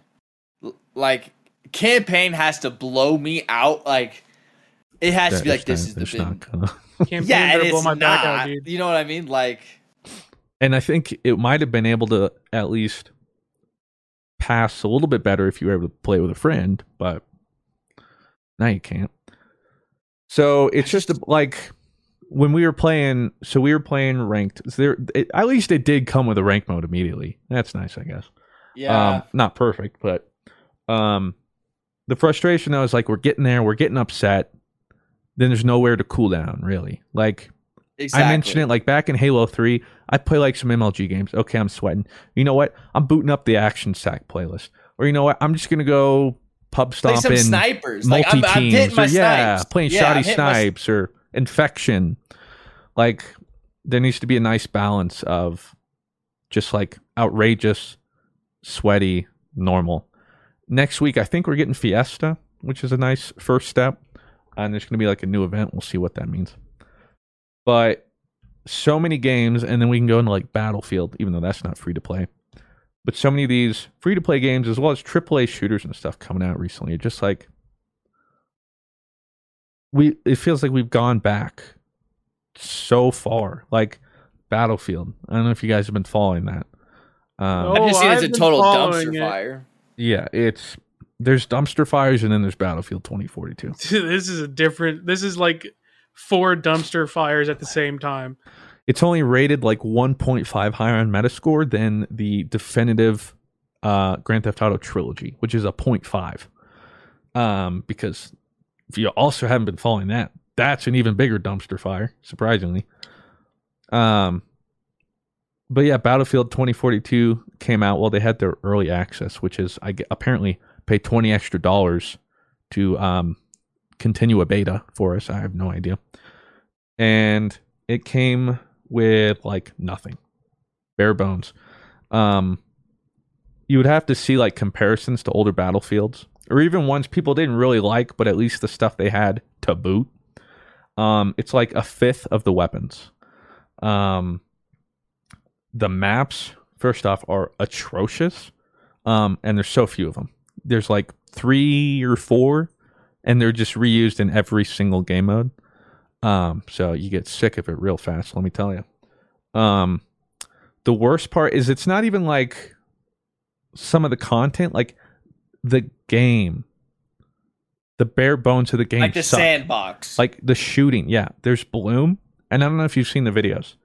Like, campaign has to blow me out. Like, it has to be like this is the big campaign. Yeah, it's not. You know what I mean? Like, and I think it might have been able to at least pass a little bit better if you were able to play with a friend, but. Now you can't. So it's just like when we were playing. So we were playing ranked. So there, at least it did come with a rank mode immediately. That's nice, I guess. Yeah. Not perfect, but the frustration though is like we're getting there, we're getting upset. Then there's nowhere to cool down, really. Like exactly. I mentioned it, like back in Halo 3, I play like some MLG games. Okay, I'm sweating. You know what? I'm booting up the Action Sack playlist, or you know what? I'm just gonna go. Pub stomping, like some snipers, multi teams, like I'm hitting my snipes. Playing shoddy snipes or infection. Like there needs to be a nice balance of just like outrageous, sweaty, normal. Next week, I think we're getting Fiesta, which is a nice first step, and there's going to be like a new event. We'll see what that means. But so many games, and then we can go into like Battlefield, even though that's not free to play. But so many of these free-to-play games, as well as AAA shooters and stuff coming out recently, just like it feels like we've gone back so far. Like Battlefield, I don't know if you guys have been following that. I've just seen it as a total dumpster fire. Yeah, it's there's dumpster fires, and then there's Battlefield 2042. This is a different. This is like 4 dumpster fires at the same time. It's only rated like 1.5 higher on Metascore than the definitive Grand Theft Auto trilogy, which is a 0.5. Because if you also haven't been following that, that's an even bigger dumpster fire, surprisingly. But yeah, Battlefield 2042 came out while they had their early access, which is I apparently pay $20 extra to continue a beta for us. I have no idea. And it came with like nothing, bare bones. You would have to see like comparisons to older Battlefields, or even ones people didn't really like, but at least the stuff they had to boot. It's like a fifth of the weapons. The maps, first off, are atrocious, and there's so few of them. There's like 3 or 4, and they're just reused in every single game mode. So you get sick of it real fast, let me tell you. The worst part is it's not even like some of the content, like the game, the bare bones of the game, like the suck. Sandbox, like the shooting. Yeah, there's Bloom, and I don't know if you've seen the videos.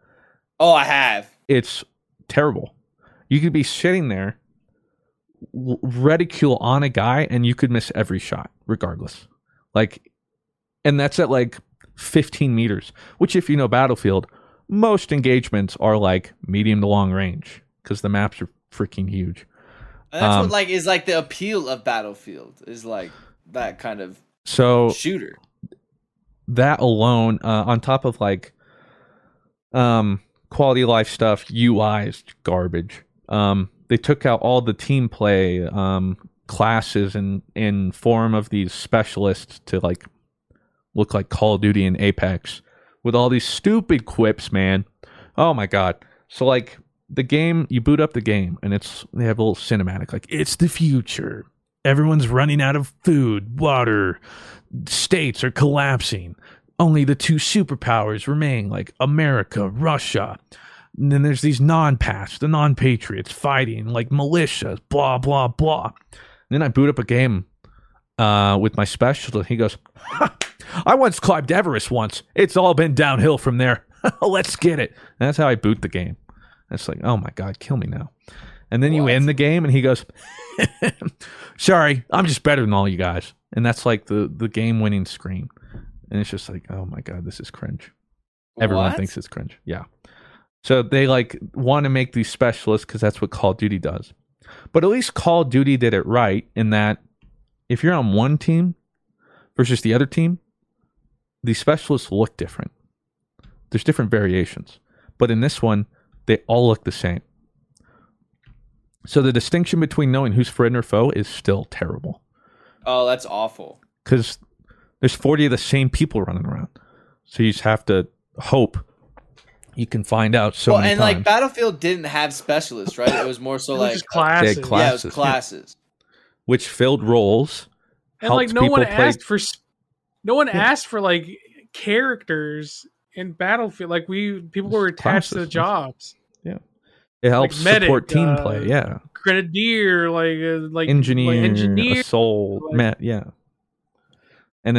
Oh, I have. It's terrible. You could be sitting there, reticule on a guy, and you could miss every shot, regardless. Like, and that's at like 15 meters, which, if you know Battlefield, most engagements are like medium to long range because the maps are freaking huge. And that's what like is like the appeal of Battlefield, is like that kind of shooter. That alone, on top of like quality of life stuff, UI's garbage. They took out all the team play classes in form of these specialists to like look like Call of Duty and Apex, with all these stupid quips, man. Oh my god. So like the game, you boot up the game and they have a little cinematic, like, it's the future, everyone's running out of food, water, states are collapsing, only the two superpowers remain, like America, Russia. And then there's these the non-patriots fighting like militias, blah blah blah. And then I boot up a game with my specialist. He goes, ha, I once climbed Everest once. It's all been downhill from there. Let's get it. And that's how I boot the game. It's like, oh my god, kill me now. And then you end the game, and he goes, sorry, I'm just better than all you guys. And that's like the game-winning scream. And it's just like, oh my god, this is cringe. Everyone thinks it's cringe. Yeah. So they like want to make these specialists because that's what Call of Duty does. But at least Call of Duty did it right in that if you're on one team versus the other team, the specialists look different. There's different variations. But in this one, they all look the same. So the distinction between knowing who's friend or foe is still terrible. Oh, that's awful. Because there's 40 of the same people running around. So you just have to hope you can find out many times. Like Battlefield didn't have specialists, right? It was more so like classes. Yeah, it was classes. Yeah. Which filled roles. And like no one asked for like characters in Battlefield. Like people were attached to the jobs. Yeah, it helps like support medic, team play. Yeah, grenadier, like engineer, soul, like, met. Yeah, and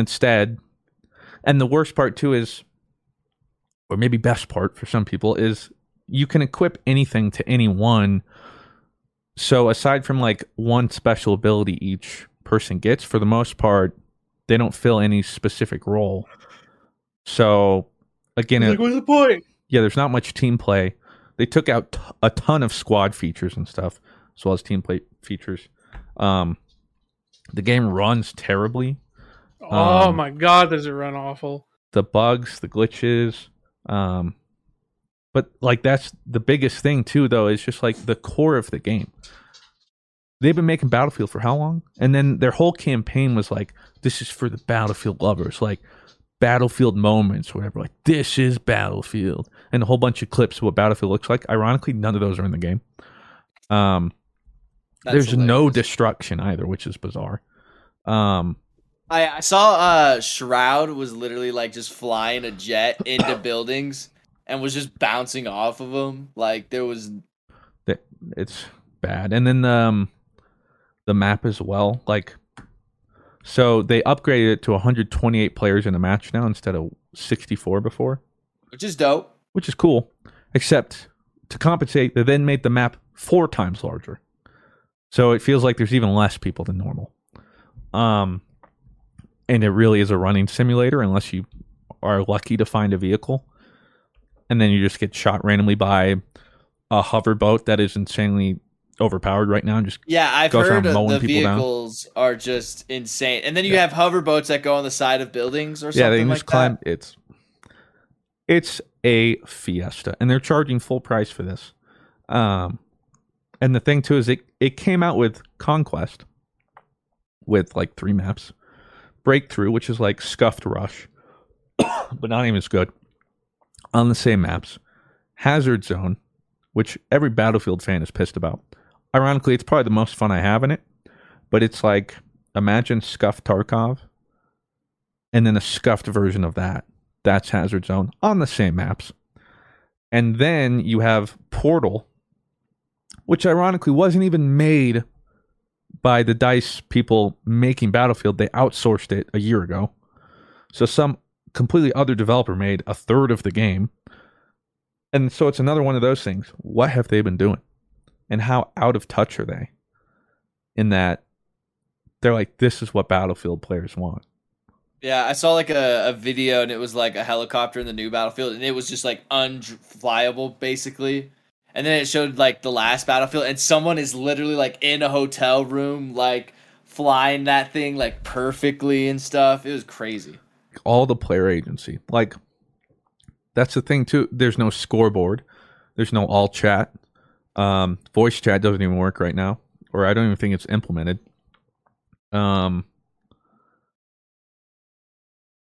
the worst part too is, or maybe best part for some people, is you can equip anything to anyone. So aside from like one special ability each person gets, for the most part, they don't fill any specific role. So, again, what's the point? Yeah, there's not much team play. They took out a ton of squad features and stuff, as well as team play features. The game runs terribly. Oh my god, does it run awful? The bugs, the glitches. But like that's the biggest thing too, though, is just like the core of the game. They've been making Battlefield for how long? And then their whole campaign was like, this is for the Battlefield lovers, like Battlefield moments, whatever, like this is Battlefield, and a whole bunch of clips of what Battlefield looks like. Ironically, none of those are in the game. There's hilarious. No destruction either, which is bizarre. I saw Shroud was literally like just flying a jet into buildings and was just bouncing off of them. Like there was... It's bad. And then the map as well, like, so they upgraded it to 128 players in a match now instead of 64 before, which is dope, which is cool, except to compensate they then made the map 4 times larger, so it feels like there's even less people than normal. And it really is a running simulator unless you are lucky to find a vehicle, and then you just get shot randomly by a hover boat that is insanely overpowered right now. I've heard the vehicles are just insane, and then you have hover boats that go on the side of buildings or something. They can just climb. It's a fiesta, and they're charging full price for this. And the thing too is it came out with Conquest, with like 3 maps, Breakthrough, which is like scuffed Rush, but not even as good, on the same maps, Hazard Zone, which every Battlefield fan is pissed about. Ironically, it's probably the most fun I have in it, but it's like, imagine scuffed Tarkov, and then a scuffed version of that, That's Hazard Zone on the same maps. And then you have Portal, which ironically wasn't even made by the DICE people making Battlefield. They outsourced it a year ago. So some completely other developer made a third of the game. And so it's another one of those things. What have they been doing? And how out of touch are they? In that they're like, this is what Battlefield players want. Yeah, I saw like a video and it was like a helicopter in the new Battlefield and it was just like unflyable basically. And then it showed like the last Battlefield and someone is literally like in a hotel room like flying that thing like perfectly and stuff. It was crazy. All the player agency. Like that's the thing too. There's no scoreboard. There's no all chat. Voice chat doesn't even work right now, or I don't even think it's implemented.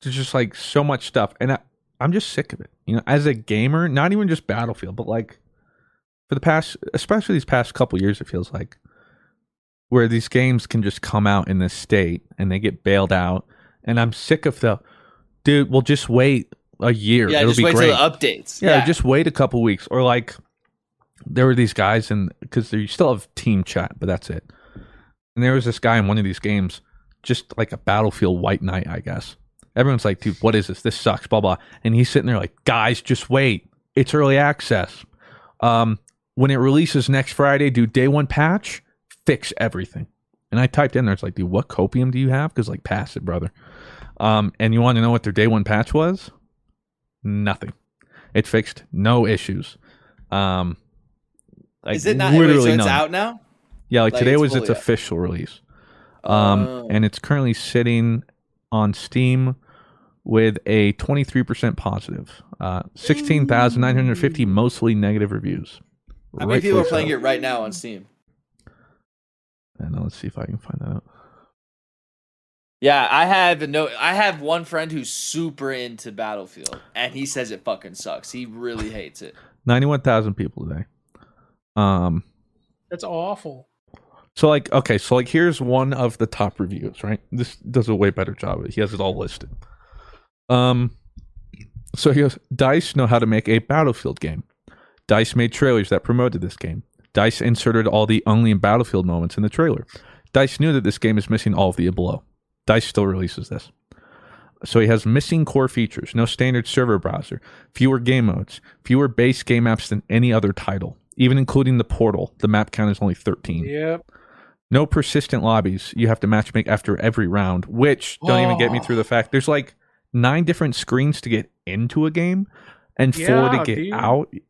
There's just like so much stuff, and I'm just sick of it. You know, as a gamer, not even just Battlefield, but like for the past, especially these past couple years, it feels like where these games can just come out in this state and they get bailed out, and I'm sick of the dude. We'll just wait a year. Yeah, it'll just be wait great. Till the updates. Yeah, just wait a couple weeks, or like there were these guys, and because you still have team chat, but that's it. And there was this guy in one of these games, just like a Battlefield White Knight, I guess. Everyone's like, dude, what is this? This sucks, blah, blah. And he's sitting there like, guys, just wait. It's early access. When it releases next Friday, do day one patch, fix everything. And I typed in there, it's like, dude, what copium do you have? Because like, pass it, brother. And you want to know what their day one patch was? Nothing. It fixed no issues. Like, is it not literally so it's none. Out now? Yeah, like today was its official release. And it's currently sitting on Steam with a 23% positive, 16,950 mostly negative reviews. How many people are playing it right now on Steam? And let's see if I can find that out. Yeah, I have one friend who's super into Battlefield, and he says it fucking sucks. He really hates it. 91,000 people today. That's awful. So like, okay, so like here's one of the top reviews, right? This does a way better job. He has it all listed. So he goes, DICE know how to make a Battlefield game. DICE made trailers that promoted this game. DICE inserted all the only in Battlefield moments in the trailer. DICE knew that this game is missing all of the below. DICE still releases this. So he has missing core features, no standard server browser, fewer game modes, fewer base game apps than any other title, even including the Portal. The map count is only 13. Yep. No persistent lobbies. You have to matchmake after every round, which don't even get me through the fact there's like 9 different screens to get into a game and 4 to get out. You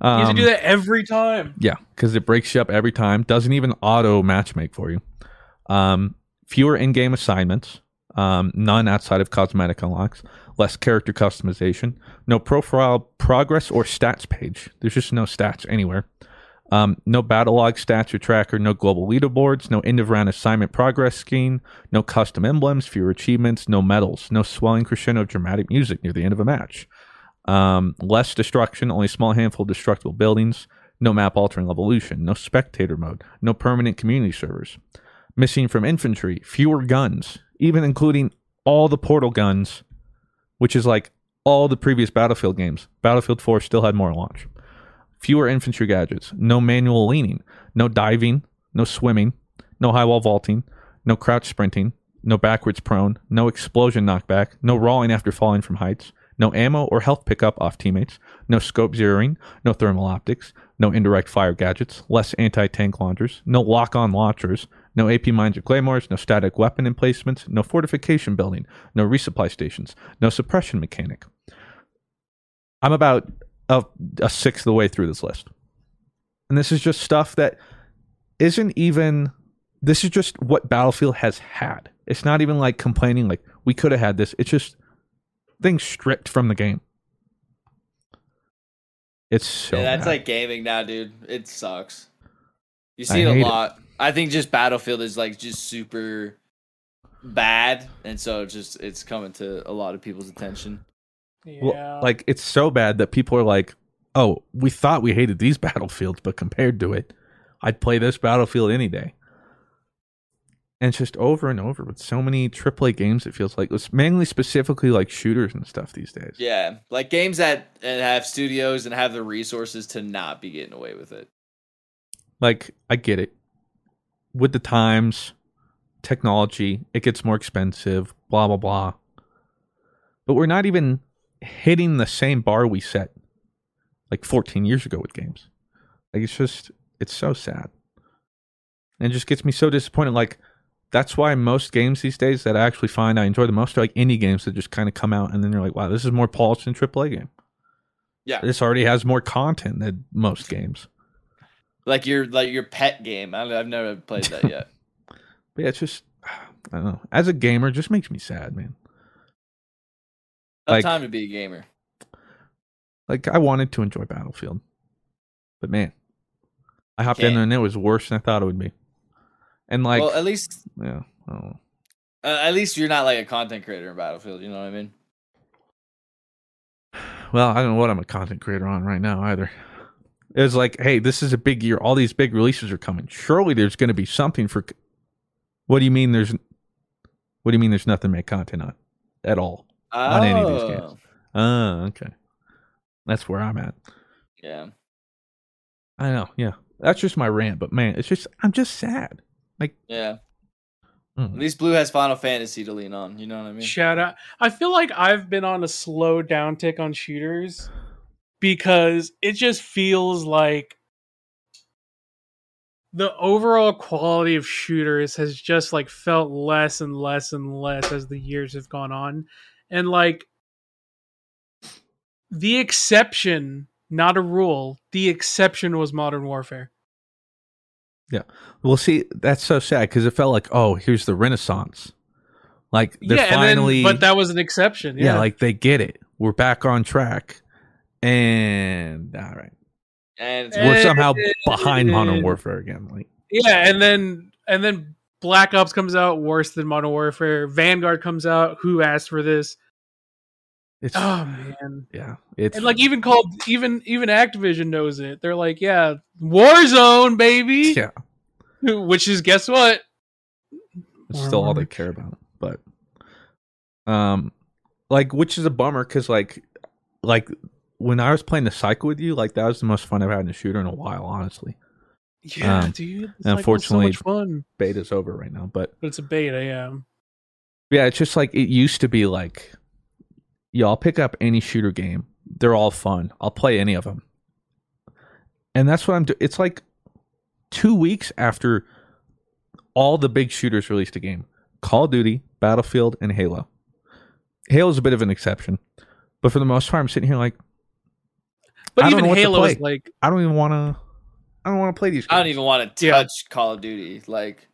have to do that every time. Yeah, because it breaks you up every time. Doesn't even auto matchmake for you. Fewer in-game assignments. None outside of cosmetic unlocks. Less character customization. No profile progress or stats page. There's just no stats anywhere. No battle log, stats, or tracker, no global leaderboards, no end of round assignment progress scheme, no custom emblems, fewer achievements, no medals, no swelling crescendo of dramatic music near the end of a match. Less destruction, only a small handful of destructible buildings, no map altering evolution, no spectator mode, no permanent community servers. Missing from infantry, fewer guns, even including all the portal guns, which is like all the previous Battlefield games. Battlefield 4 still had more launch. Fewer infantry gadgets, no manual leaning, no diving, no swimming, no high wall vaulting, no crouch sprinting, no backwards prone, no explosion knockback, no rolling after falling from heights, no ammo or health pickup off teammates, no scope zeroing, no thermal optics, no indirect fire gadgets, less anti-tank launchers, no lock-on launchers, no AP mines or claymores, no static weapon emplacements, no fortification building, no resupply stations, no suppression mechanic. I'm about a sixth of the way through this list. And this is just stuff that isn't even... This is just what Battlefield has had. It's not even like complaining like, we could have had this. It's just things stripped from the game. It's so that's bad. Like gaming now, dude. It sucks. You see it a lot. I think just Battlefield is like just super bad. And so it's coming to a lot of people's attention. Yeah. Well, like it's so bad that people are like, "Oh, we thought we hated these battlefields, but compared to it, I'd play this Battlefield any day." And it's just over and over with so many AAA games. It feels like it's mainly specifically like shooters and stuff these days. Yeah, like games that have studios and have the resources to not be getting away with it. Like I get it. With the times, technology, it gets more expensive. Blah blah blah. But we're not even hitting the same bar we set like 14 years ago with games. Like it's so sad. And it just gets me so disappointed. Like that's why most games these days that I actually find I enjoy the most are like indie games that just kind of come out and then you're like, wow, this is more polished than AAA game. Yeah. This already has more content than most games. Like your pet game. I've never played that yet. But yeah, it's just, I don't know. As a gamer, it just makes me sad, man. Like, time to be a gamer. Like I wanted to enjoy Battlefield, but man, I hopped in and it was worse than I thought it would be. And like, well, at least, yeah, I don't know. At least you're not like a content creator in Battlefield. You know what I mean? Well, I don't know what I'm a content creator on right now either. It was like, hey, this is a big year. All these big releases are coming. Surely there's going to be something for. What do you mean? There's nothing to make content on, at all. On any of these games. Oh, okay. That's where I'm at. Yeah. I know, yeah. That's just my rant, but man, it's just I'm just sad. Like yeah. Mm. At least Blue has Final Fantasy to lean on, you know what I mean? Shout out. I feel like I've been on a slow downtick on shooters because it just feels like the overall quality of shooters has just like felt less and less and less as the years have gone on. And like the exception, not a rule, the exception was Modern Warfare. Yeah. Well, see, that's so sad because it felt like, oh, here's the Renaissance. Like they're finally, but that was an exception. Yeah. Like they get it. We're back on track. And all right. And we're somehow behind Modern Warfare again. Like yeah, and then Black Ops comes out worse than Modern Warfare. Vanguard comes out. Who asked for this? It's, oh man, yeah. It's and like even Activision knows it. They're like, yeah, Warzone, baby. Yeah. Which is guess what? It's still all they care about. But like which is a bummer because like when I was playing the cycle with you, like that was the most fun I've had in a shooter in a while, honestly. Yeah, dude. It's unfortunately, like, so much fun. Beta's over right now, but it's a beta, yeah. Yeah, it's just like it used to be like, yeah, I'll pick up any shooter game. They're all fun. I'll play any of them. And that's what I'm doing. It's like 2 weeks after all the big shooters released a game. Call of Duty, Battlefield, and Halo. Halo's a bit of an exception. But for the most part, I'm sitting here like... But even Halo is like... I don't want to play these games. I don't even want to touch Call of Duty. Like...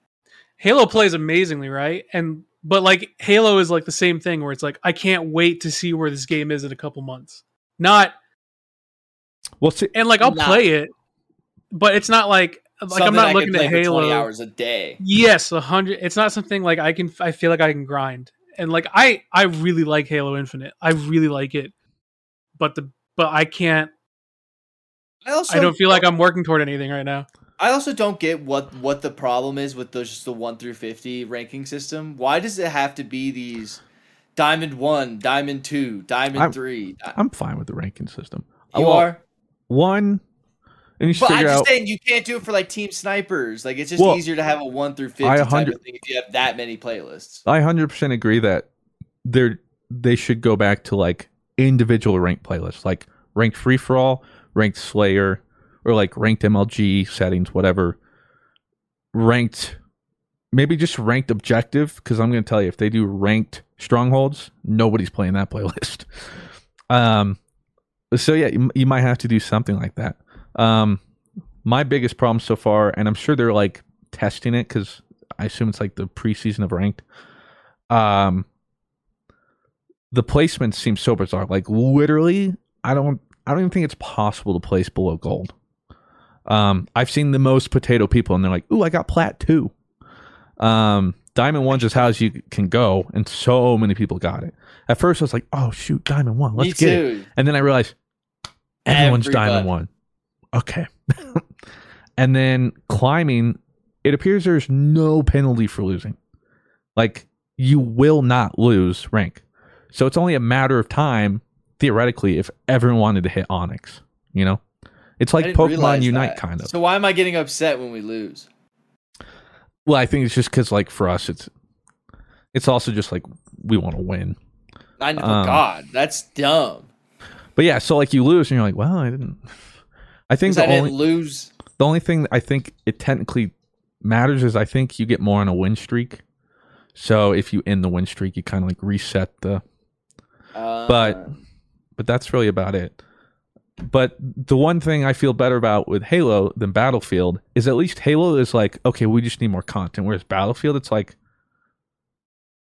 Halo plays amazingly, right? But like Halo is like the same thing where it's like, I can't wait to see where this game is in a couple months. Not... Well, see, and like I'll play it, but it's not like I'm not looking at Halo 20 hours a day. Yes, 100. It's not something like I feel like I can grind. And like I really like Halo Infinite. I really like it. But I can't. I don't feel like I'm working toward anything right now. I also don't get what the problem is with just the 1 through 50 ranking system. Why does it have to be these Diamond 1, Diamond 2, Diamond 3? I'm fine with the ranking system. You are? One. And you I'm just saying you can't do it for like team snipers. Like it's just easier to have a 1 through 50 type of thing if you have that many playlists. I 100% agree that they should go back to like individual ranked playlists, like ranked free for all, ranked Slayer, or like ranked MLG settings, whatever. Ranked, maybe just ranked objective, because I'm going to tell you if they do ranked strongholds, nobody's playing that playlist. So yeah, you might have to do something like that. My biggest problem so far, and I'm sure they're like testing it because I assume it's like the preseason of ranked. The placement seems so bizarre. Like literally, I don't even think it's possible to place below gold. I've seen the most potato people, and they're like, "Ooh, I got plat 2." Diamond 1's just how you can go, and so many people got it. At first, I was like, "Oh shoot, Diamond 1, let's get it," and then I realized everyone's Diamond 1. Okay. And then climbing, it appears there's no penalty for losing. Like, you will not lose rank. So it's only a matter of time, theoretically, if everyone wanted to hit Onyx. You know? It's like Pokemon Unite, kind of. So why am I getting upset when we lose? Well, I think it's just because, like, for us, it's also just, like, we want to win. I know, God, that's dumb. But yeah, so, like, you lose, and you're like, well, I didn't... I think the only thing that I think it technically matters is I think you get more on a win streak. So if you end the win streak, you kind of like reset the. But that's really about it. But the one thing I feel better about with Halo than Battlefield is at least Halo is like, okay, we just need more content. Whereas Battlefield, it's like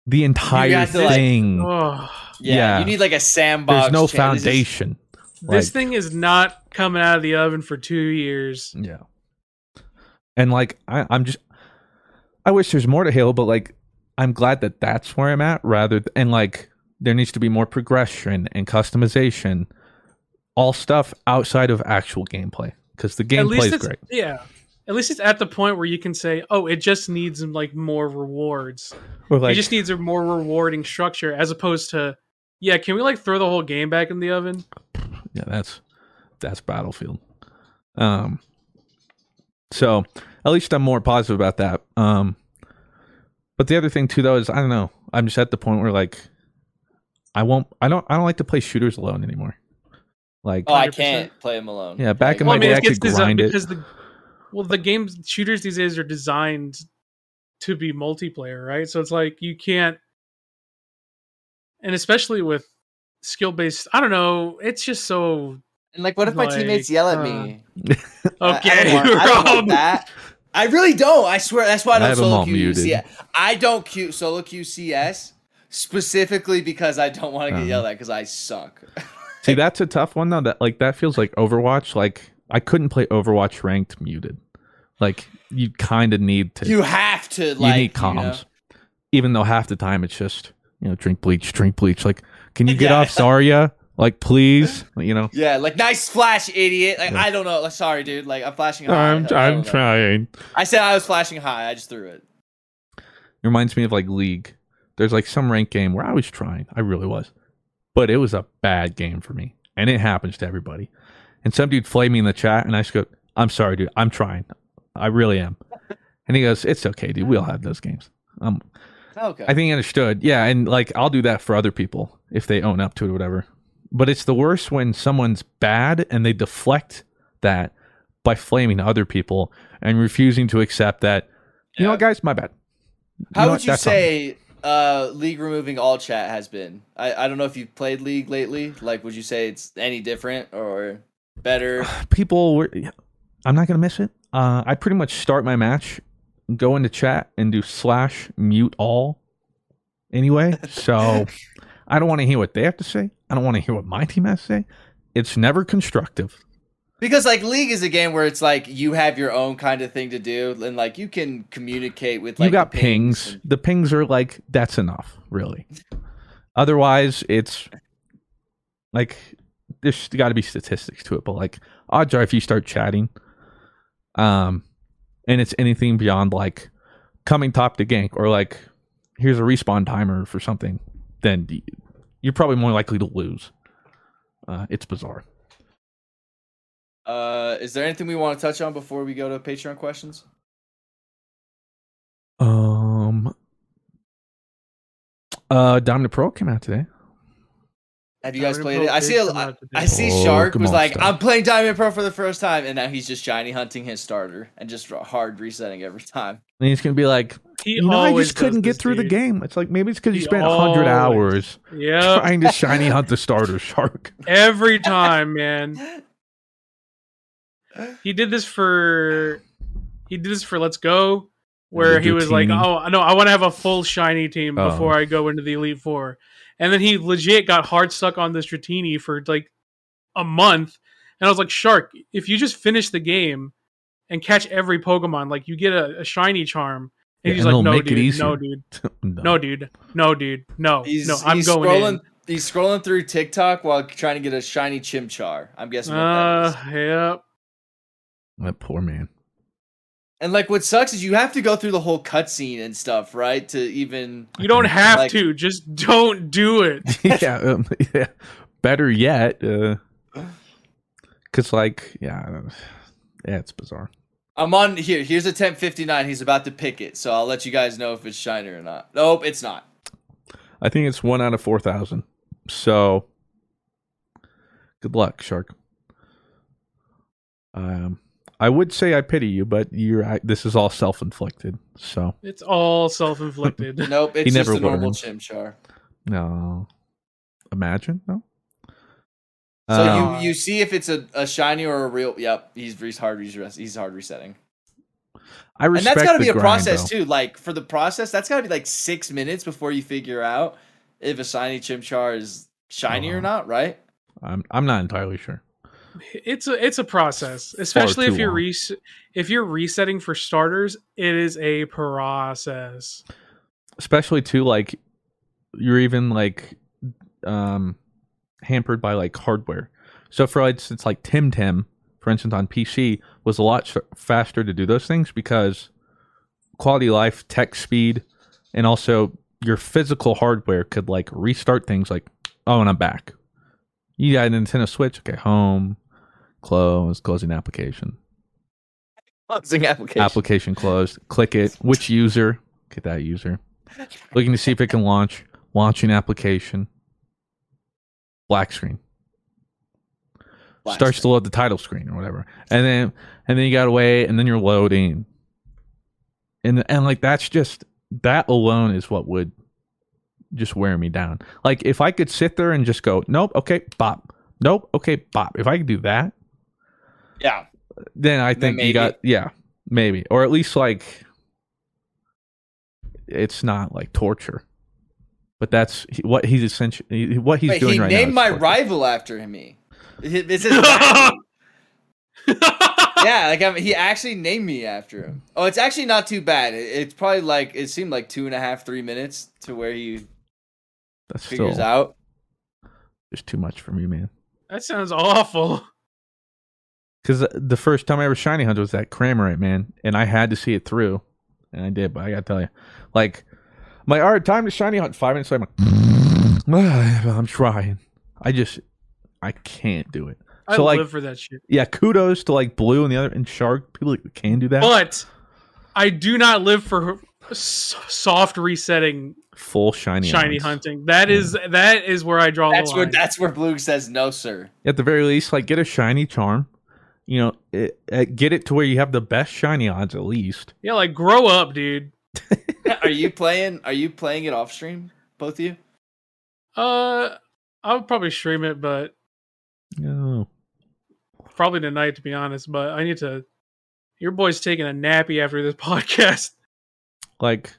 the entire thing. Like, you need like a sandbox. There's no foundation. This thing is not coming out of the oven for 2 years. Yeah. And, like, I wish there's more to Halo, but, like, I'm glad that that's where I'm at and, like, there needs to be more progression and customization. All stuff outside of actual gameplay. Because the gameplay is great. Yeah. At least it's at the point where you can say, oh, it just needs, like, more rewards. Or like, it just needs a more rewarding structure as opposed to, can we, like, throw the whole game back in the oven? Yeah, that's Battlefield. So at least I'm more positive about that. But the other thing too, though, is I don't know. I'm just at the point where like I don't like to play shooters alone anymore. Like, I can't play them alone. Yeah, back in my day, I could grind it. The game shooters these days are designed to be multiplayer, right? So it's like you can't, and especially with skill-based, I don't know, it's just so... And, like, what if my teammates yell at me? Okay, I don't want that. I really don't, I swear. That's why I don't solo queue CS. I don't solo queue CS specifically because I don't want to get yelled at because I suck. See, that's a tough one, though. That feels like Overwatch. Like, I couldn't play Overwatch ranked muted. Like, you kind of need to... You have to, like... You need comms. You know? Even though half the time it's just, you know, drink bleach. Like, can you get off Zarya? Like, please, you know. Yeah, like, nice flash, idiot. Like, I don't know. Sorry, dude. Like, I'm flashing high. I'm trying. I said I was flashing high. I just threw it. It reminds me of, like, League. There's, like, some ranked game where I was trying. I really was. But it was a bad game for me. And it happens to everybody. And some dude flamed me in the chat, and I just go, I'm sorry, dude. I'm trying. I really am. And he goes, it's okay, dude. We all have those games. Okay. I think I understood. Yeah, and like I'll do that for other people if they own up to it or whatever. But it's the worst when someone's bad and they deflect that by flaming other people and refusing to accept that You know what, guys? My bad. How would you say League removing all chat has been? I don't know if you've played League lately. Like, would you say it's any different or better? People were... I'm not going to miss it. I pretty much start my match, go into chat, and do /mute all anyway. So I don't want to hear what they have to say. I don't want to hear what my team has to say. It's never constructive. Because, like, League is a game where it's, like, you have your own kind of thing to do. And, like, you can communicate with, like... You got the pings. The pings are, like, that's enough, really. Otherwise, it's, like... There's got to be statistics to it, but like odds are if you start chatting, and it's anything beyond like coming top to gank or like here's a respawn timer for something, then you're probably more likely to lose. It's bizarre. Is there anything we want to touch on before we go to Patreon questions? Dominant Pro came out today. Have you guys played it? I see Shark was like, I'm playing Diamond Pro for the first time, and now he's just shiny hunting his starter and just hard resetting every time. And he's going to be like, you know, I just couldn't get through the game. It's like, maybe it's because you spent 100 hours trying to shiny hunt the starter, Shark. Every time, man. He did this for Let's Go, where he was like, oh, no, I want to have a full shiny team before I go into the Elite Four. And then he legit got hard stuck on this Dratini for like a month. And I was like, Shark, if you just finish the game and catch every Pokemon, like you get a shiny charm. And he's like, no, dude. I'm going in. He's scrolling through TikTok while trying to get a shiny Chimchar. I'm guessing what that is. Yep. That poor man. And, like, what sucks is you have to go through the whole cutscene and stuff, right? To even... You don't have to. Just don't do it. Yeah. Better yet. Because, it's bizarre. I'm on... Here's a 1059. He's about to pick it. So I'll let you guys know if it's shiny or not. Nope, it's not. I think it's 1 out of 4,000. So, good luck, Shark. I would say I pity you, but this is all self-inflicted. So it's all self-inflicted. Nope, it's just a normal Chimchar. No, imagine though. No. So you see if it's a shiny or a real. Yep, he's hard resetting. I respect, and that's got to be a process though. Too. Like for the process, that's got to be like 6 minutes before you figure out if a shiny Chimchar is shiny or not, right? I'm not entirely sure. It's a process, especially if you're resetting for starters. It is a process, especially too. Like you're even like hampered by like hardware. So for instance, like Tim, for instance, on PC was a lot faster to do those things because quality of life, tech speed, and also your physical hardware could like restart things. Like and I'm back. You got a Nintendo Switch. Okay, home. Closing application. Closing application. Application closed. Click it. Which user? Get that user. Looking to see if it can launch. Launching application. Black screen. Starts to load the title screen or whatever. And then you gotta wait, and then you're loading. And like that's just that alone is what would just wear me down. Like if I could sit there and just go, nope, okay, bop. Nope, okay, bop. If I could do that, yeah, then I think you got, yeah, maybe, or at least like it's not like torture. But that's what he's essentially what he's doing right now. He named my rival after me. It's his yeah, like he actually named me after him. Oh, it's actually not too bad. It's probably like it seemed like 2.5-3 minutes to where he. That's figures still, out. There's too much for me, man. That sounds awful. Because the first time I ever shiny hunted was that Cramorant, man, and I had to see it through, and I did. But I gotta tell you, like, my hard time to shiny hunt 5 minutes. So I'm like, I'm trying. I can't do it. So I live for that shit. Yeah, kudos to like Blue and the other and Shark. People that can do that, but I do not live for soft resetting. Full shiny hunting. That is where I draw the line. That's where Blue says no, sir. At the very least, like get a shiny charm, you know, get it to where you have the best shiny odds at least. Yeah, like grow up, dude. Are you playing it off stream, both of you? I would probably stream it, but no. Probably tonight, to be honest, but I need to. Your boy's taking a nappy after this podcast. Like,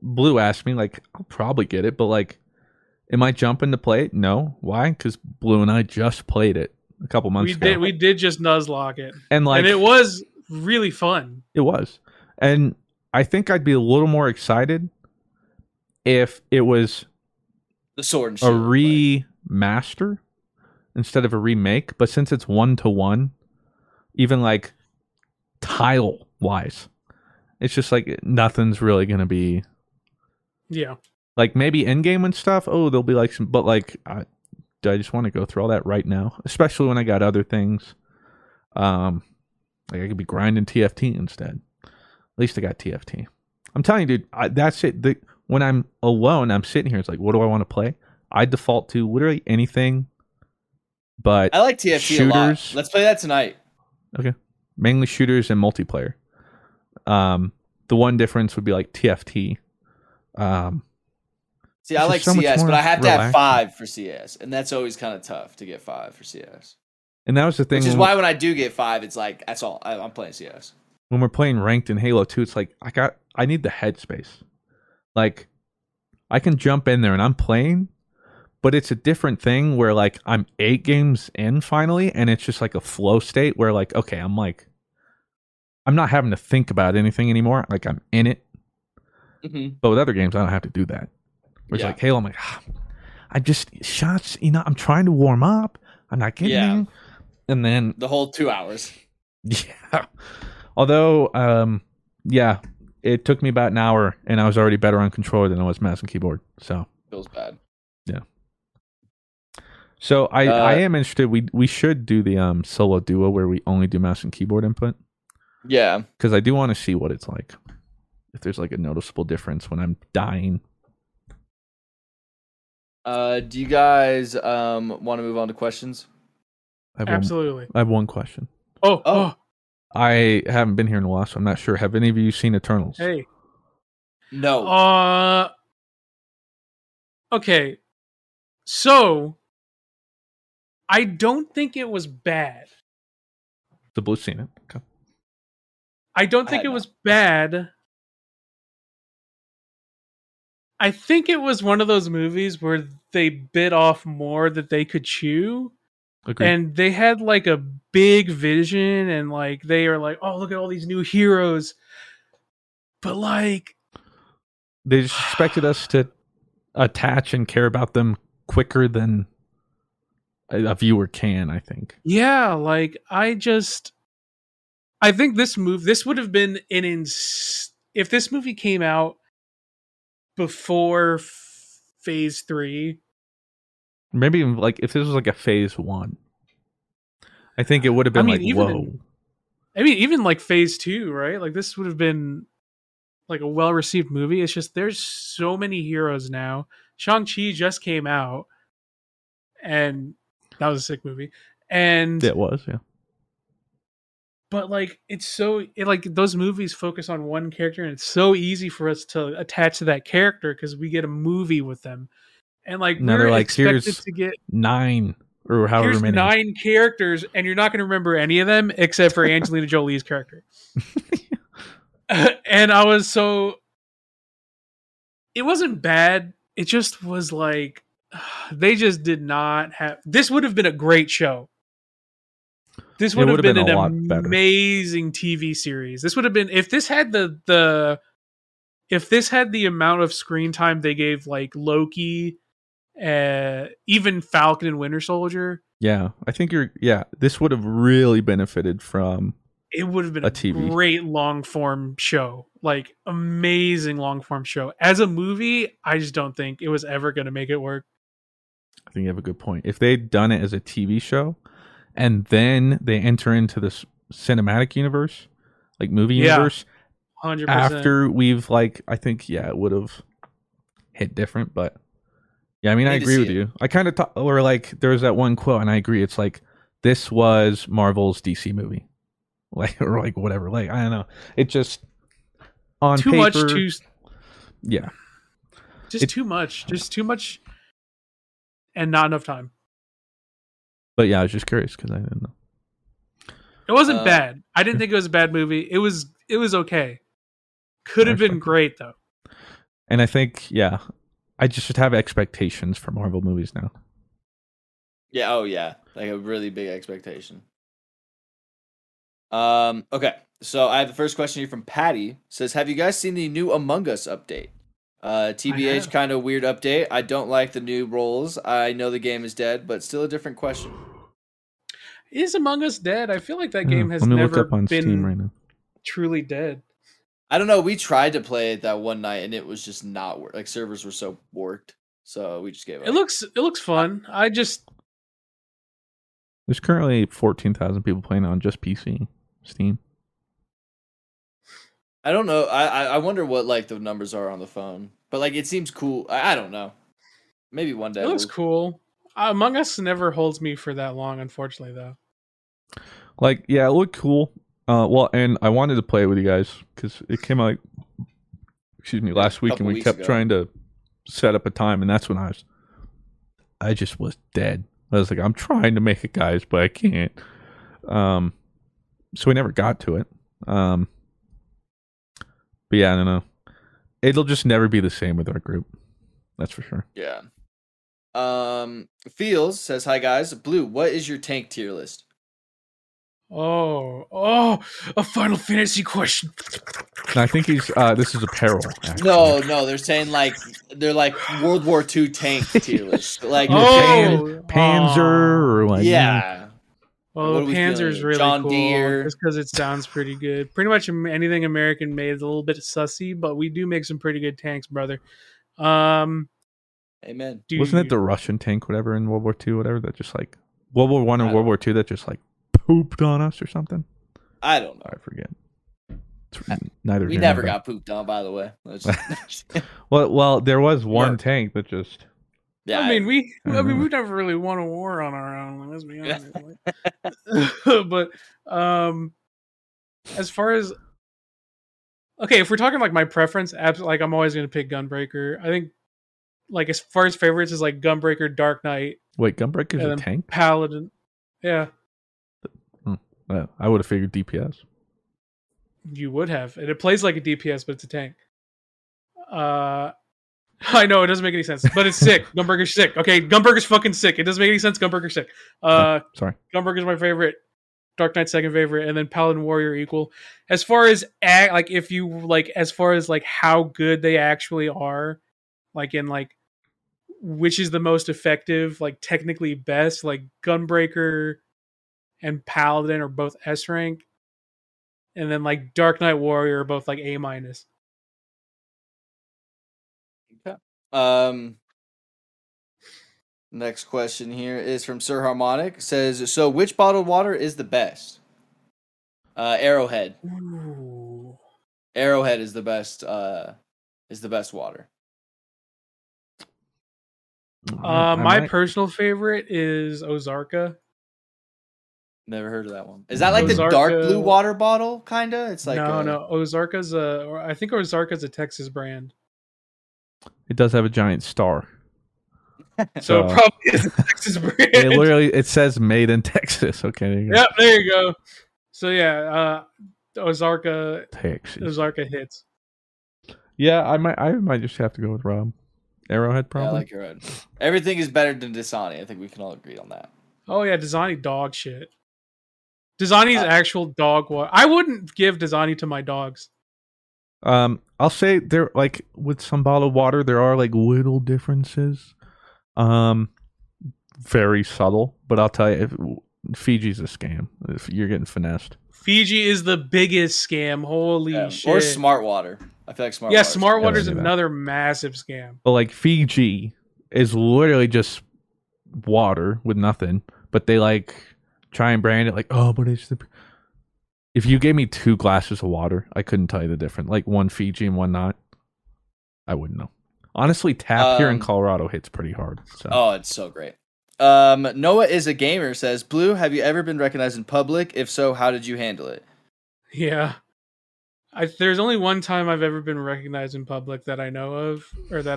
Blue asked me, like, I'll probably get it, but like, am I jumping to play it? No. Why? Because Blue and I just played it a couple months ago. We did just nuzlocke it. And like, and it was really fun. It was. And I think I'd be a little more excited if it was the sword and shield, a remaster instead of a remake. But since it's 1-to-1, even like tile wise, it's just like nothing's really going to be. Yeah. Like maybe in game and stuff. Oh, there'll be like some, but like, I just want to go through all that right now, especially when I got other things. Like I could be grinding TFT instead. At least I got TFT. I'm telling you, dude, that's it. When I'm alone, I'm sitting here. It's like, what do I want to play? I default to literally anything, but I like TFT shooters. A lot. Let's play that tonight. Okay, mainly shooters and multiplayer. The one difference would be like TFT. See, I like so CS, but I have to have 5 for CS, and that's always kind of tough to get 5 for CS. And that was the thing, which is why when I do get 5, it's like that's all I'm playing CS. When we're playing ranked in Halo 2, it's like I need the headspace. Like, I can jump in there and I'm playing, but it's a different thing where like I'm 8 games in finally, and it's just like a flow state where like, okay, I'm not having to think about anything anymore. Like I'm in it. Mm-hmm. But with other games, I don't have to do that. Where it's like Halo, I'm like, I just shots. You know, I'm trying to warm up. I'm not getting, and then the whole 2 hours. Yeah. Although, it took me about an hour, and I was already better on controller than I was mouse and keyboard. So feels bad. Yeah. So I am interested. We should do the solo duo where we only do mouse and keyboard input. Yeah. Because I do want to see what it's like. If there's like a noticeable difference when I'm dying. Do you guys want to move on to questions? Absolutely. I have one question. Oh. I haven't been here in a while, so I'm not sure. Have any of you seen Eternals? Hey. No. Okay. So, I don't think it was bad. The Blue's seen it. Okay. I don't think it was bad. I think it was one of those movies where they bit off more that they could chew. Agreed. And they had like a big vision, and like they are like, oh, look at all these new heroes, but like they just expected us to attach and care about them quicker than a viewer can, I think. Yeah, like I think this would have been if this movie came out before phase 3. Maybe even like if this was like a phase 1, I think it would have been even like phase 2, right? Like this would have been like a well-received movie. It's just there's so many heroes now. Shang-Chi just came out, and that was a sick movie. And it was, yeah. But like those movies focus on one character, and it's so easy for us to attach to that character because we get a movie with them. And like now they're like expected to get 9 or however many 9 characters, and you're not going to remember any of them except for Angelina Jolie's character. And I was it wasn't bad. It just was like they just did not have. This would have been a great show. This would have been an amazing TV series. This would have been if this had the amount of screen time they gave like Loki. Even Falcon and Winter Soldier. Yeah, I think this would have really benefited from it. Would have been a great long form show, like amazing long form show. As a movie, I just don't think it was ever going to make it work. I think you have a good point. If they'd done it as a TV show and then they enter into this cinematic universe, like movie universe, 100%. After we've I think, it would have hit different, but yeah, I mean, I agree with you. I kind of thought, or like, there was that one quote, and I agree. It's like, this was Marvel's DC movie. like, or like whatever. Like, I don't know. It just on too paper, much too. Yeah. Just too much. Just too much, and not enough time. But yeah, I was just curious because I didn't know. It wasn't bad. I didn't think it was a bad movie. It was okay. Could have been great though. And I think I just should have expectations for Marvel movies now. Yeah. Oh yeah. Like a really big expectation. Okay. So I have the first question here from Patty. It says, have you guys seen the new Among Us update? TBH, kind of weird update. I don't like the new roles. I know the game is dead, but still a different question. Is Among Us dead? I feel like that game has never been right now. Truly dead. I don't know. We tried to play it that one night, and it was just not work. Like servers were so borked, so we just gave up. It looks fun. There's currently 14,000 people playing on just PC, Steam. I don't know. I wonder what like the numbers are on the phone, but like it seems cool. I don't know. Maybe one day. It looks cool. Among Us never holds me for that long, unfortunately, though. Like, yeah, it looked cool. Well, and I wanted to play it with you guys because it came out, last week, and we kept trying to set up a time, and that's when I just was dead. I was like, I'm trying to make it, guys, but I can't. So we never got to it. But yeah, I don't know. It'll just never be the same with our group. That's for sure. Yeah. Feels says, hi guys. Blue, what is your tank tier list? Oh, a Final Fantasy question. I think he's this is apparel. Actually. No, they're saying like they're like World War II tank tier list. Like Panzer or like yeah. Well, Panzer's really John cool. Deere. Just because it sounds pretty good. Pretty much anything American made is a little bit sussy, but we do make some pretty good tanks, brother. Amen. Wasn't it the Russian tank, whatever, in World War II, whatever, that just like World War One and World War II that just like pooped on us or something? I don't know. I forget. Neither. We never got pooped on, by the way. Well, there was one tank that just. Yeah, I mean, we never really won a war on our own. Let's be honest. But as far as if we're talking like my preference, like I'm always going to pick Gunbreaker. I think like as far as favorites is like Gunbreaker, Dark Knight. Wait, Gunbreaker's a tank? Paladin. Yeah. I would have figured DPS. You would have, and it plays like a DPS, but it's a tank. I know it doesn't make any sense, but it's sick. Gunbreaker's sick. Okay, Gunbreaker's fucking sick. It doesn't make any sense. Gunbreaker's sick. Sorry. Gunbreaker's my favorite. Dark Knight's second favorite, and then Paladin Warrior equal. As far as how good they actually are, like in like which is the most effective, like technically best, like Gunbreaker and Paladin are both S rank, and then like Dark Knight Warrior are both like A minus. Next question here is from Sir Harmonic. It says, so which bottled water is the best? Arrowhead. Ooh. Arrowhead is the best. Is the best water. My personal favorite is Ozarka. Never heard of that one. Is that like Ozarka, the dark blue water bottle? Kinda. It's like no. I think Ozarka's a Texas brand. It does have a giant star, so it probably is a Texas brand. It says "Made in Texas." Okay. There you go. Yep. There you go. So yeah, Ozarka. Texas. Ozarka hits. Yeah, I might just have to go with Rob. Arrowhead, probably. Yeah, I like Arrowhead. Everything is better than Dasani. I think we can all agree on that. Oh yeah, Dasani dog shit. Dasani's actual dog water. I wouldn't give Dasani to my dogs. I'll say there, like with some bottled water, there are like little differences. Very subtle, but I'll tell you, Fiji's a scam. If you're getting finessed, Fiji is the biggest scam. Holy shit! Or Smart Water. I feel like Smart. Yeah, Smart Water is another massive scam. But like Fiji is literally just water with nothing, but they like. Try and brand it like, oh, but it's the. If you gave me 2 glasses of water, I couldn't tell you the difference. Like one Fiji and one not, I wouldn't know. Honestly, tap here in Colorado hits pretty hard. So. Oh, it's so great. Noah is a gamer says, Blue, have you ever been recognized in public? If so, how did you handle it? Yeah. There's only one time I've ever been recognized in public that I know of, or that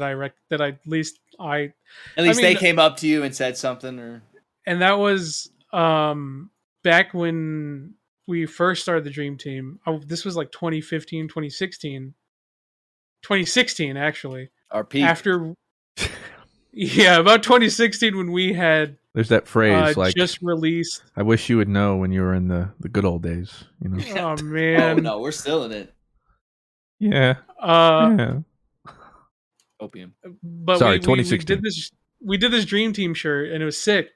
they came up to you and said something, or and that was back when we first started the Dream Team. This was like 2015, 2016, 2016 actually. Our peak. After, yeah, about 2016 when we had. There's that phrase like just released. I wish you would know when you were in the good old days. You know. Oh man. Oh no, we're still in it. Yeah. Yeah. Opium. But sorry, 2016. We did this Dream Team shirt, and it was sick.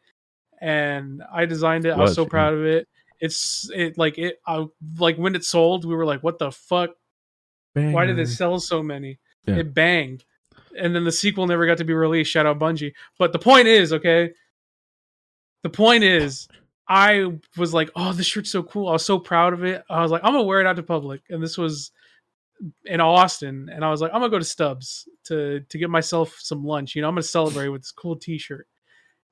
And I designed it. I was so proud of it. When it sold, we were like, "What the fuck? Bang. Why did it sell so many?" Yeah. It banged, and then the sequel never got to be released. Shout out Bungie. But the point is, okay. The point is, I was like, oh, this shirt's so cool. I was so proud of it. I was like, I'm going to wear it out to public. And this was in Austin. And I was like, I'm going to go to Stubbs to get myself some lunch. You know, I'm going to celebrate with this cool t-shirt.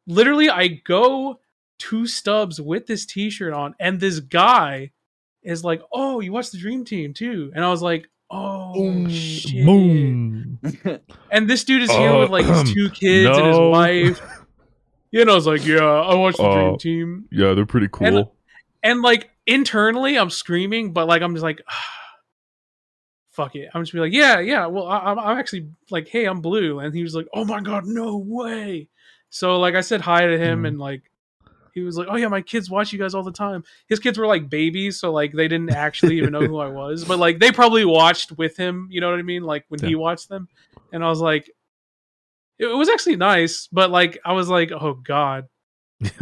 Literally, I go to Stubbs with this t-shirt on. And this guy is like, oh, you watch the Dream Team too. And I was like, oh, boom, shit. Boom. And this dude is here with like his two kids and his wife. You know, I was like, yeah, I watched the Dream Team. Yeah, they're pretty cool. And like internally, I'm screaming, but like I'm just like, fuck it. I'm just be like, yeah. Well, I'm actually like, hey, I'm Blue, and he was like, oh my god, no way. So like I said hi to him, and like he was like, oh yeah, my kids watch you guys all the time. His kids were like babies, so like they didn't actually even know who I was, but like they probably watched with him. You know what I mean? Like when he watched them, and I was like. It was actually nice, but like I was like, "Oh God, this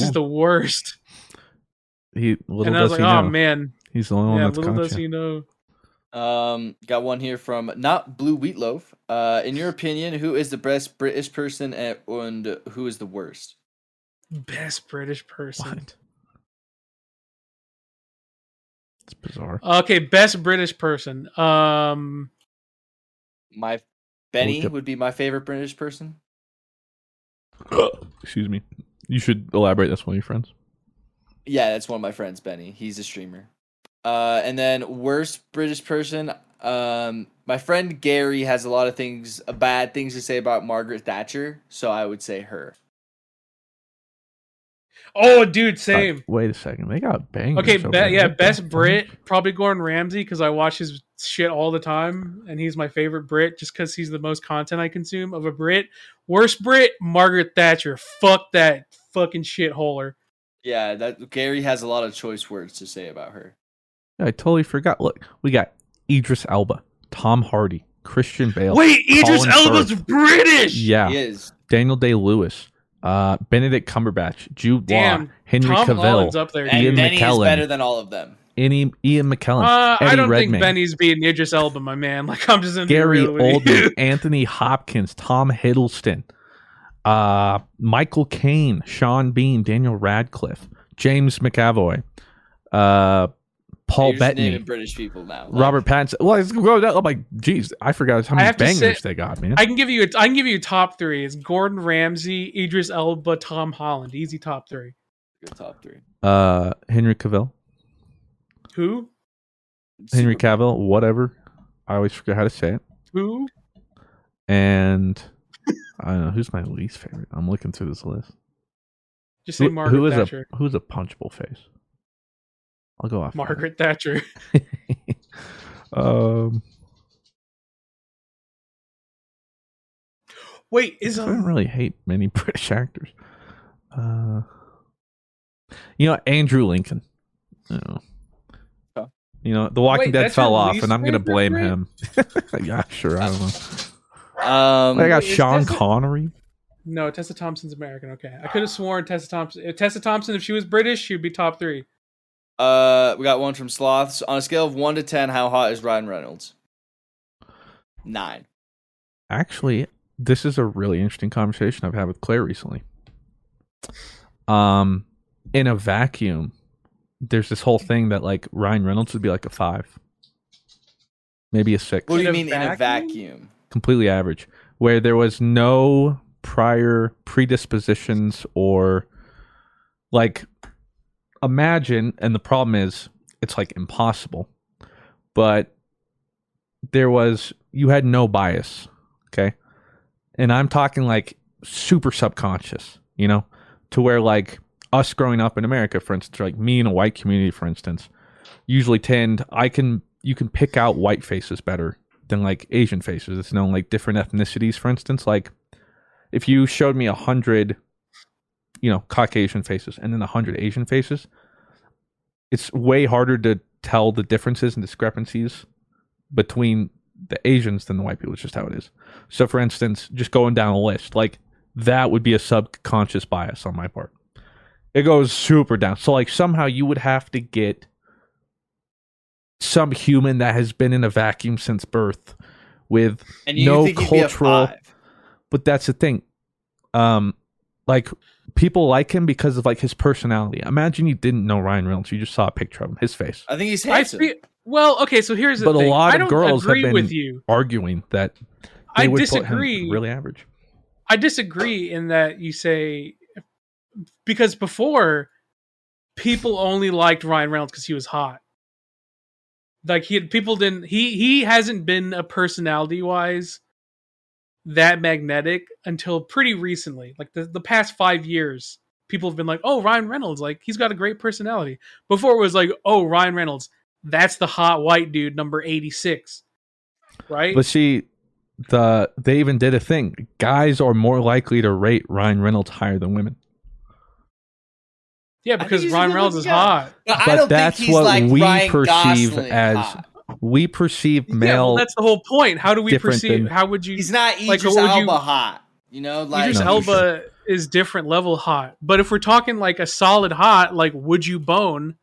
is the worst." "Oh man, he's the only one that's conscious." Does he know? Got one here from not Blue Wheatloaf. In your opinion, who is the best British person and who is the worst? Best British person. What? It's bizarre. Okay, best British person. Benny would be my favorite British person. Excuse me. You should elaborate. That's one of your friends. Yeah, that's one of my friends, Benny. He's a streamer. And then worst British person. My friend Gary has a lot of bad things to say about Margaret Thatcher. So I would say her. Oh, dude, same. Wait a second. They got banged. Okay, best Brit, probably Gordon Ramsay, because I watch his shit all the time, and he's my favorite Brit just because he's the most content I consume of a Brit. Worst Brit, Margaret Thatcher. Fuck that fucking shitholer. Yeah, Gary has a lot of choice words to say about her. I totally forgot. Look, we got Idris Elba, Tom Hardy, Christian Bale. Wait, Idris Elba's British! Yeah. He is. Daniel Day-Lewis. Benedict Cumberbatch, Jude Law, Henry Tom Cavill, up there, Ian Benny McKellen. Benny is better than all of them. Ian McKellen, Eddie I don't Redmayne. Think Benny's being Idris Elba, my man. Like I'm just in Gary Oldman, Anthony Hopkins, Tom Hiddleston, Michael Caine, Sean Bean, Daniel Radcliffe, James McAvoy, Paul Bettany. Naming British people now. Like. Robert Pattinson. Well, it's going up. I'm like, geez, I forgot how many bangers they got, man. I can give you a top three. It's Gordon Ramsay, Idris Elba, Tom Holland. Easy top three. Good top three. Henry Cavill. Who? Henry Cavill. Whatever. I always forget how to say it. Who? And I don't know who's my least favorite. I'm looking through this list. Just say Margaret Thatcher. Who's a punchable face? I'll go off Margaret Thatcher. Wait, I don't really hate many British actors. Andrew Lincoln. Oh. The Walking Dead fell off, and I'm going to blame him. Yeah, sure. I don't know. I got Sean Connery. No, Tessa Thompson's American. Okay, I could have sworn Tessa Thompson. If she was British, she'd be top three. We got one from Sloths. On a scale of 1 to 10, how hot is Ryan Reynolds? 9. Actually, this is a really interesting conversation I've had with Claire recently. In a vacuum, there's this whole thing that like Ryan Reynolds would be like a 5, maybe a 6. What do you mean in a vacuum? Completely average, where there was no prior predispositions or like. Imagine, and the problem is it's like impossible. But there was, you had no bias, okay? And I'm talking like super subconscious, you know, to where like us growing up in America, for instance, like me in a white community, for instance, usually tend, you can pick out white faces better than like Asian faces. It's known, like different ethnicities, for instance, like if you showed me 100, you know, Caucasian faces and then 100 Asian faces, it's way harder to tell the differences and discrepancies between the Asians than the white people. It's just how it is. So for instance, just going down a list, like that would be a subconscious bias on my part. It goes super down. So like somehow you would have to get some human that has been in a vacuum since birth with no cultural, but that's the thing. Like people like him because of like his personality. Imagine you didn't know Ryan Reynolds. You just saw a picture of him, his face. I think he's handsome. Well, okay, so here's the thing. But a lot of girls have been arguing that they would put him really average. I disagree in that you say, because before, people only liked Ryan Reynolds because he was hot. Like he hasn't been a personality-wise that magnetic until pretty recently. Like the past 5 years, people have been like, oh, Ryan Reynolds, like he's got a great personality. Before it was like, oh, Ryan Reynolds, that's the hot white dude, number 86, right? But see, they even did a thing. Guys are more likely to rate Ryan Reynolds higher than women. Yeah, because Ryan Reynolds is hot. But I don't think he's like Ryan Gosling hot. We perceive male. Yeah, well, that's the whole point. How do we perceive? How would you? He's not Idris Elba hot. You know, like Idris Elba is different level hot. But if we're talking like a solid hot, like would you bone?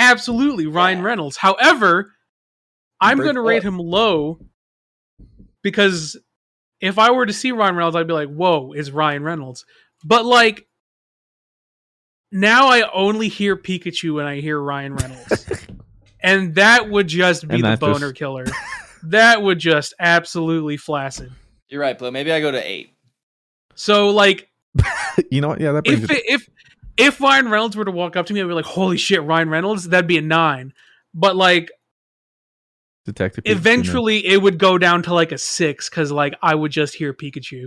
Absolutely, Ryan Reynolds. However, I'm going to rate him low because if I were to see Ryan Reynolds, I'd be like, whoa, is Ryan Reynolds. But like now I only hear Pikachu when I hear Ryan Reynolds. And that would just be the boner killer. That would just absolutely flaccid. You're right, Blue. Maybe I go to 8. So like, you know what? Yeah, that brings it. If Ryan Reynolds were to walk up to me, I'd be like, holy shit, Ryan Reynolds, that'd be a 9. But like Detective eventually Pikachu, it would go down to like a 6 because like I would just hear Pikachu.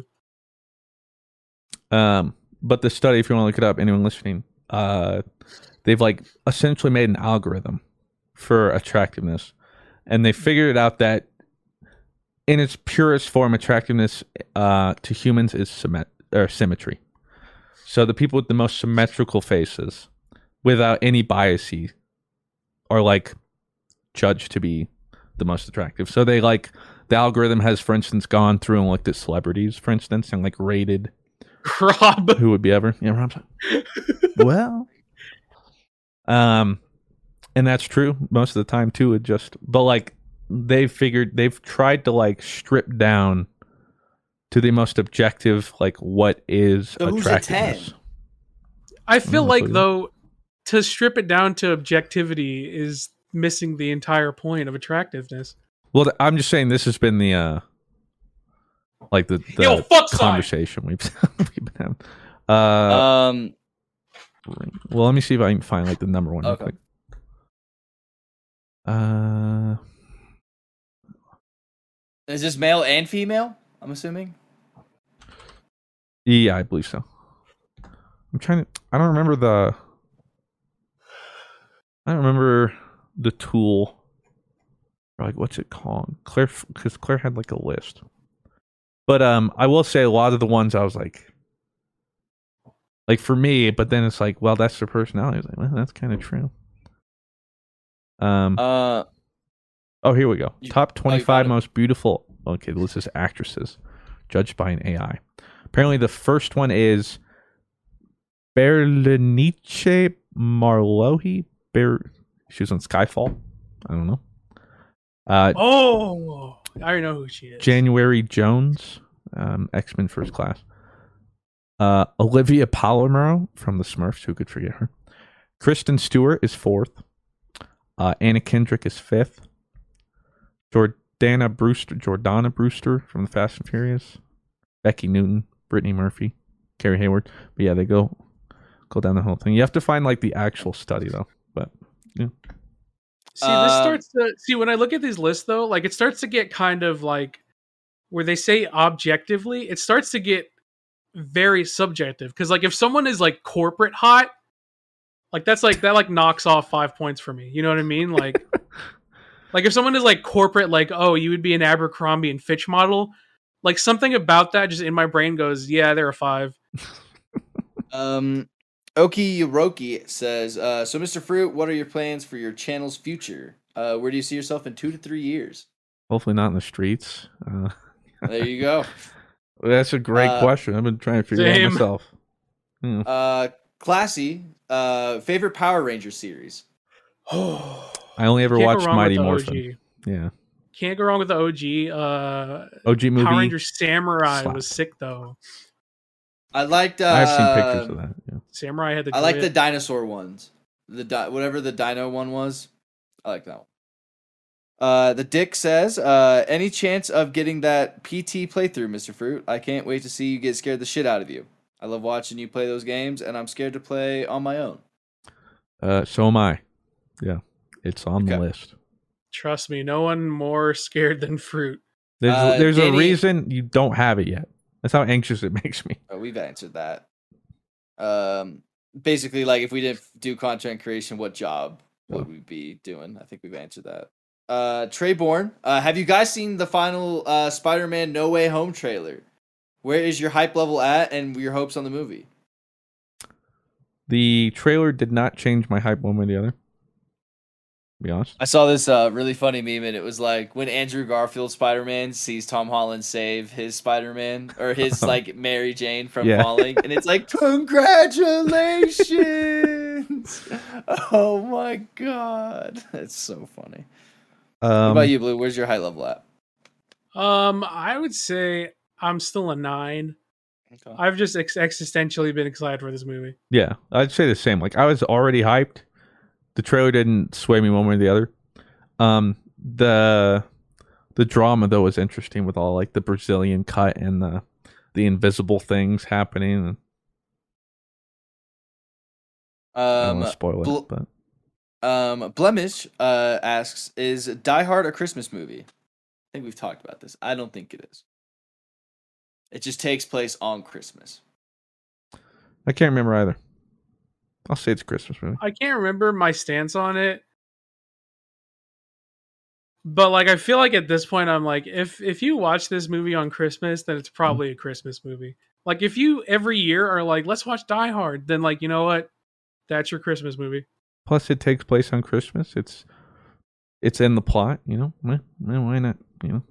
But the study, if you want to look it up, anyone listening, they've like essentially made an algorithm for attractiveness. And they figured out that in its purest form, attractiveness to humans is symmetry. So the people with the most symmetrical faces without any biases are like judged to be the most attractive. So they like the algorithm has, for instance, gone through and looked at celebrities, for instance, and like rated Rob, who would be ever. Yeah, Rob's like, well, and that's true most of the time too. It just, but like they've tried to like strip down to the most objective, like what is attractiveness. I feel like though to strip it down to objectivity is missing the entire point of attractiveness. Well, I'm just saying this has been the like the conversation we've been having. Well, let me see if I can find like the number one. Okay. Real quick. Is this male and female? I'm assuming. Yeah, I believe so. I don't remember the. I don't remember the tool. Or like, what's it called? Claire, because Claire had like a list. But I will say a lot of the ones I was like for me. But then it's like, well, that's their personality. I was like, well, that's kind of true. Oh, here we go. Top 25 most beautiful. Okay, this is actresses judged by an AI. Apparently, the first one is Berenice Marlohi. She was on Skyfall. I don't know. I already know who she is. January Jones, X-Men First Class. Olivia Palmer from The Smurfs. Who could forget her? Kristen Stewart is 4th. Anna Kendrick is 5th. Jordana Brewster from the Fast and Furious, Becky Newton, Brittany Murphy, Carrie Hayward. But yeah, they go down the whole thing. You have to find like the actual study though. But yeah, See, when I look at these lists, though, like, it starts to get kind of like where they say objectively, it starts to get very subjective. Because, like, if someone is like corporate hot, like, that's like that, like, knocks off 5 points for me. You know what I mean? Like, like, if someone is like corporate, like, oh, you would be an Abercrombie and Fitch model, like, something about that just in my brain goes, yeah, they're a 5. Oki Yoroki says, so Mr. Fruit, what are your plans for your channel's future? Where do you see yourself in 2 to 3 years? Hopefully not in the streets. There you go. That's a great question. I've been trying to figure it out myself. Yeah. Classy, favorite Power Ranger series? Oh, I only ever watched Mighty Morphin. Yeah. Can't go wrong with the OG. OG movie. Power Ranger Samurai was sick, though. I liked. I've seen pictures of that. Yeah. Samurai had the. I like the dinosaur ones. Whatever the dino one was, I like that one. The Dick says, "Any chance of getting that PT playthrough, Mr. Fruit? I can't wait to see you get scared the shit out of you. I love watching you play those games, and I'm scared to play on my own." So am I. Yeah, it's on the list. Trust me, no one more scared than Fruit. There's a reason you don't have it yet. That's how anxious it makes me. Oh, we've answered that. Basically, like, if we didn't do content creation, what job would we be doing? I think we've answered that. Treyborn, have you guys seen the final Spider-Man No Way Home trailer? Where is your hype level at and your hopes on the movie? The trailer did not change my hype one way or the other. Be honest. I saw this really funny meme, and it was like when Andrew Garfield's Spider-Man sees Tom Holland save his Spider-Man or his like Mary Jane from falling, and it's like, congratulations! Oh my god, that's so funny. What about you, Blue? Where's your high level at? I would say I'm still a 9. Okay. I've just existentially been excited for this movie. Yeah, I'd say the same. Like, I was already hyped. The trailer didn't sway me one way or the other. The drama, though, was interesting with all like the Brazilian cut and the invisible things happening. I don't want to spoil it, but Blemish asks, "Is Die Hard a Christmas movie?" I think we've talked about this. I don't think it is. It just takes place on Christmas. I can't remember either. I'll say it's a Christmas movie. I can't remember my stance on it, but like, I feel like at this point, I'm like, if you watch this movie on Christmas, then it's probably a Christmas movie. Like, if you every year are like, let's watch Die Hard, then like, you know what, that's your Christmas movie. Plus, it takes place on Christmas. It's in the plot, you know. Why not? You know.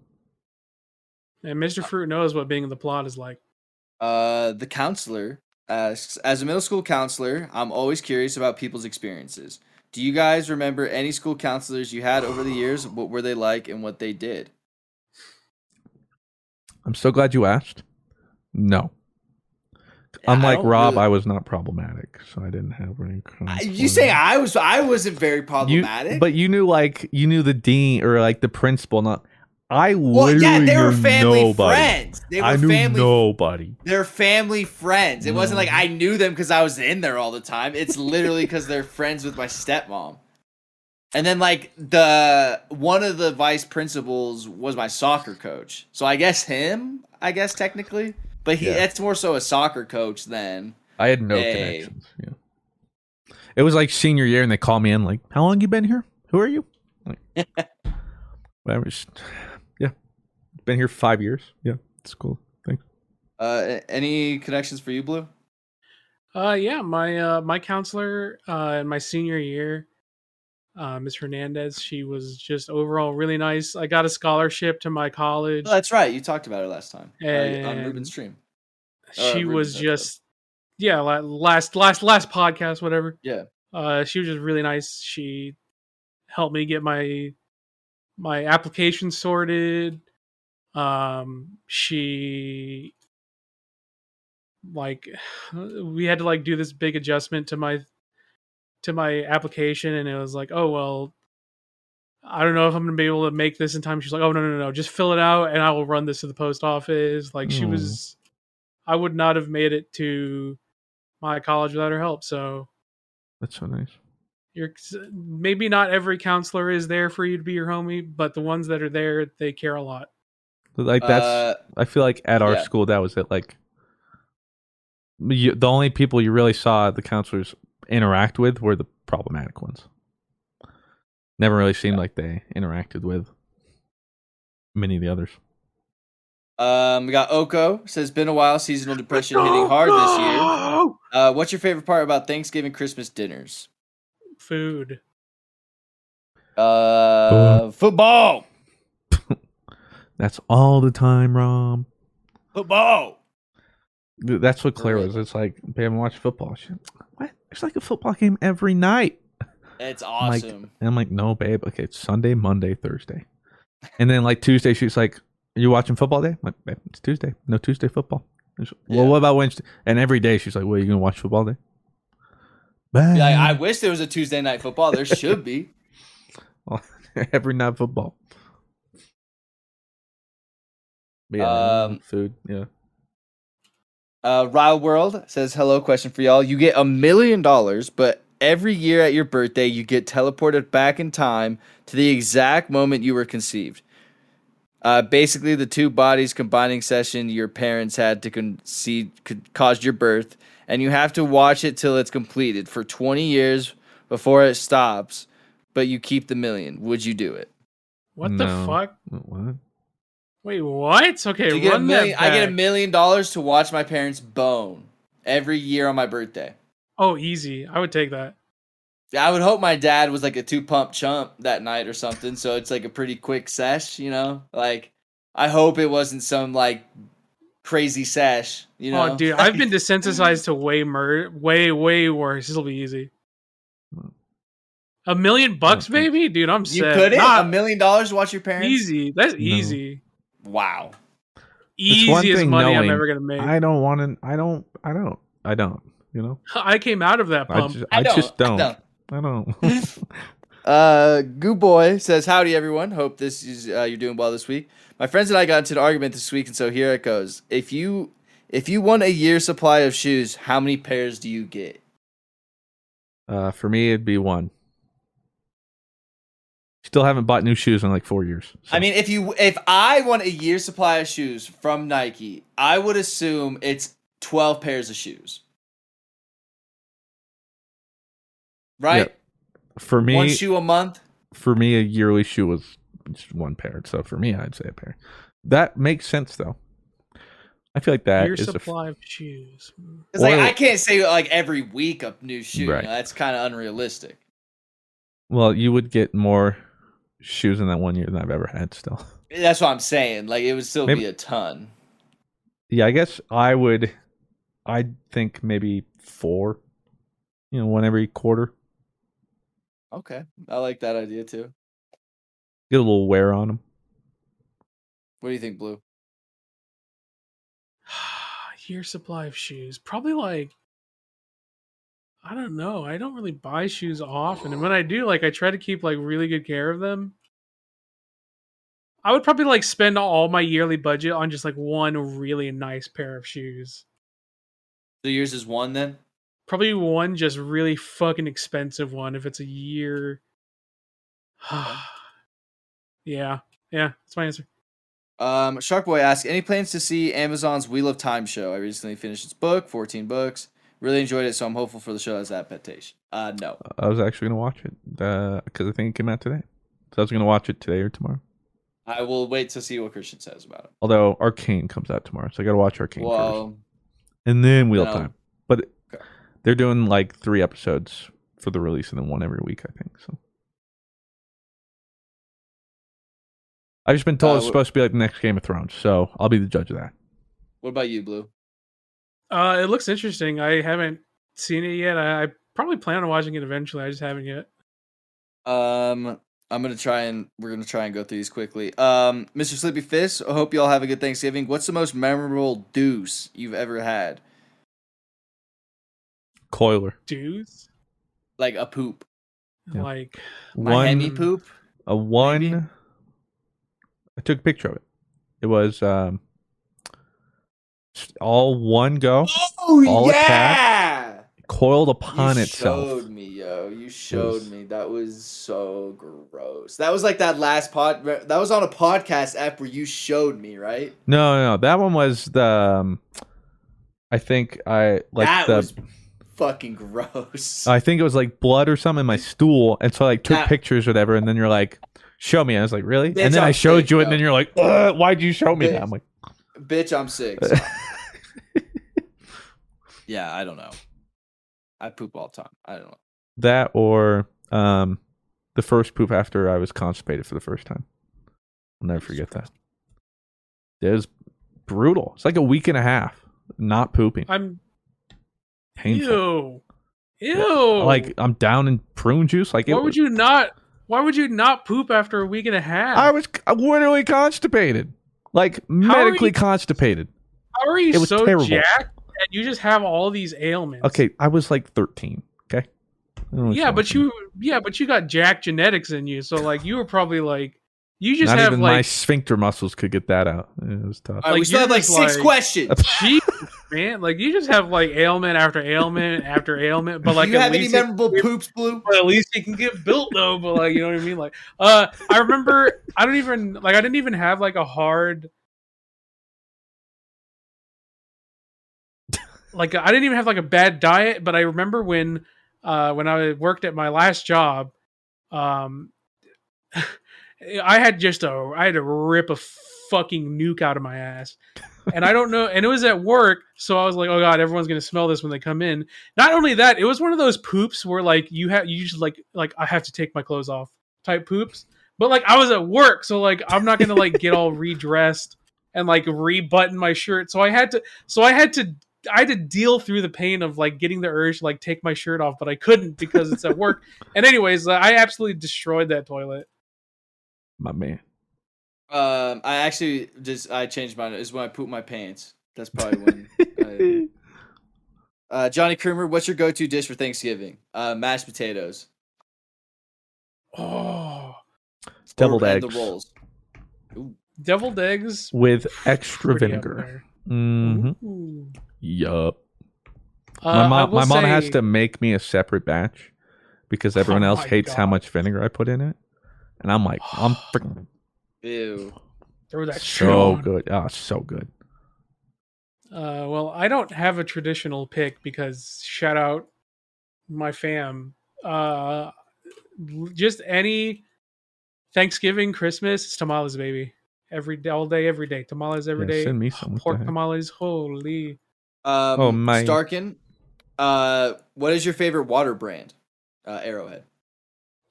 And Mr. Fruit knows what being in the plot is like. The counselor asks, as a middle school counselor, I'm always curious about people's experiences. Do you guys remember any school counselors you had over the years? What were they like and what they did? I'm so glad you asked. No. Unlike Rob, really. I was not problematic, so I didn't have any. You say I wasn't very problematic, but you knew the dean or like the principal, not. They were family friends. Nobody. They're family friends. It wasn't like I knew them because I was in there all the time. It's literally because they're friends with my stepmom. And then like one of the vice principals was my soccer coach. So I guess technically. But that's more so a soccer coach than I had no connections. Yeah. It was like senior year and they called me in like, how long you been here? Who are you? Like, whatever. Been here 5 years. Yeah, it's cool. Thanks. Any connections for you, Blue? My counselor in my senior year, Ms. Hernandez, she was just overall really nice. I got a scholarship to my college. Oh, that's right. You talked about her last time on Ruben's stream. She was just last podcast, whatever. Yeah. She was just really nice. She helped me get my application sorted. She like we had to like do this big adjustment to my application, and it was like, oh well, I don't know if I'm gonna be able to make this in time. She's like, oh no, just fill it out and I will run this to the post office. Like she was, I would not have made it to my college without her help. So that's so nice. You're maybe not every counselor is there for you to be your homie, but the ones that are there, they care a lot. Like that's, I feel like at our school, that was it. Like the only people you really saw the counselors interact with were the problematic ones. Never really seemed like they interacted with many of the others. We got Oko says, been a while, seasonal depression hitting hard this year. What's your favorite part about Thanksgiving, Christmas dinners? Food. Football. That's all the time, Rob. Football. Dude, that's what Claire was. It's like, Pam watched football. She, what? It's like a football game every night. It's awesome. I'm like, no, babe. Okay, it's Sunday, Monday, Thursday. And then like Tuesday, she's like, are you watching football day? I'm like, babe, it's Tuesday. No Tuesday football. Like, well, what about Wednesday? And every day she's like, well, are you going to watch football day? Bye. Like, I wish there was a Tuesday night football. There should be. Well, every night football. Yeah, food, yeah. Ryle World says, hello, question for y'all. You get $1 million, but every year at your birthday, you get teleported back in time to the exact moment you were conceived. Basically, the two bodies combining session your parents had to concede caused your birth, and you have to watch it till it's completed for 20 years before it stops, but you keep the $1 million. Would you do it? What the fuck? What? Wait, what? Okay, run that back. I get $1 million to watch my parents bone every year on my birthday. Oh, easy. I would take that. I would hope my dad was like a 2-pump chump that night or something, so it's like a pretty quick sesh, you know? Like, I hope it wasn't some, like, crazy sesh, you know? Oh, dude, I've been desensitized to way worse. This'll be easy. $1 million, baby? Dude, I'm sick. You couldn't? $1 million to watch your parents? Easy. That's easy. Wow. Easiest money I'm ever gonna make. I don't, you know? I came out of that pump. I just don't. Goo Boy says, howdy everyone. Hope this is you're doing well this week. My friends and I got into an argument this week, and so here it goes. If you want a year's supply of shoes, how many pairs do you get? For me it'd be one. Still haven't bought new shoes in like 4 years. So. I mean, if I want a year's supply of shoes from Nike, I would assume it's 12 pairs of shoes. Right? Yeah. For me, one shoe a month. For me, a yearly shoe was just one pair. So for me, I'd say a pair. That makes sense, though. I feel like that year is supply of shoes. Because like, I can't say like every week a new shoe. Right. You know, that's kind of unrealistic. Well, you would get more shoes in that 1 year than I've ever had. Still, that's what I'm saying. Like it would still be a ton. Yeah, I guess I would. I think maybe 4. You know, one every quarter. Okay, I like that idea too. Get a little wear on them. What do you think, Blue? Year supply of shoes, probably like. I don't know. I don't really buy shoes often. And when I do, like, I try to keep, like, really good care of them. I would probably, like, spend all my yearly budget on just, like, one really nice pair of shoes. So yours is one, then? Probably one just really fucking expensive one if it's a year. Yeah. Yeah, that's my answer. Sharkboy asks, any plans to see Amazon's Wheel of Time show? I recently finished its book, 14 books. Really enjoyed it, so I'm hopeful for the show as adaptation. No. I was actually going to watch it because I think it came out today. So I was going to watch it today or tomorrow. I will wait to see what Christian says about it. Although Arcane comes out tomorrow, so I got to watch Arcane first. And then Wheel of Time. But they're doing like 3 episodes for the release and then one every week, I think. So I've just been told it's supposed to be like the next Game of Thrones, so I'll be the judge of that. What about you, Blue? It looks interesting. I haven't seen it yet. I probably plan on watching it eventually. I just haven't yet. We're gonna try and go through these quickly. Mr. Sleepy Fist, I hope you all have a good Thanksgiving. What's the most memorable deuce you've ever had? Coiler. Deuce? Like a poop. Yeah. Like my Hemi poop? A one. Maybe? I took a picture of it. It was all one go. Oh, all attack, coiled upon itself. You showed me, yo. You showed me. That was so gross. That was like that last pod. That was on a podcast app where you showed me, right? No, no, no. That one was the. I think I like that was fucking gross. I think it was like blood or something in my stool, and so I like took pictures or whatever, and then you're like, "Show me." And I was like, "Really?" Bitch, and then I showed you, and then you're like, "Why'd you show me that?" I'm like, "Bitch, I'm sick." So. Yeah, I don't know. I poop all the time. I don't know. That or the first poop after I was constipated for the first time. I'll never forget that. It was brutal. It's like a week and a half not pooping. I'm painful. Ew. Ew. Like I'm down in prune juice. Like why would you not poop after a week and a half? I was literally constipated. Like medically constipated. How are you so terrible. Jacked? And you just have all these ailments. Okay, I was like 13. Okay. Yeah, but you got jacked genetics in you, so like you were probably like you just not have even like my sphincter muscles could get that out. It was tough. Right, like, we still have like six questions. Jesus, man, like you just have like ailment after ailment after ailment. But like, do you have any memorable poops, Blue? But at least you can get built though. But like, you know what I mean? Like, I remember I didn't even have like a hard. Like I didn't even have like a bad diet, but I remember when I worked at my last job, I had to rip a fucking nuke out of my ass, and I don't know, and it was at work, so I was like, oh god, everyone's gonna smell this when they come in. Not only that, it was one of those poops where like you just like I have to take my clothes off type poops, but like I was at work, so like I'm not gonna like get all redressed and like rebutton my shirt, so I had to deal through the pain of like getting the urge to like take my shirt off, but I couldn't because it's at work. And anyways, I absolutely destroyed that toilet. My man. I changed mine. Is when I pooped my pants. That's probably when. Johnny Kramer, what's your go-to dish for Thanksgiving? Mashed potatoes. Oh, deviled eggs. The rolls. Ooh. Deviled eggs with extra vinegar. Mm-hmm. Yup. My mom has to make me a separate batch because everyone else hates how much vinegar I put in it, and I'm like, I'm freaking. Ew. Throw that so good. Oh, so good. Well, I don't have a traditional pick because shout out my fam. Just any Thanksgiving, Christmas, it's tamales, baby. Every day, all day, every day. Tamales every day. Send me some pork tamales. Holy. Oh my. Starkin, what is your favorite water brand? Arrowhead.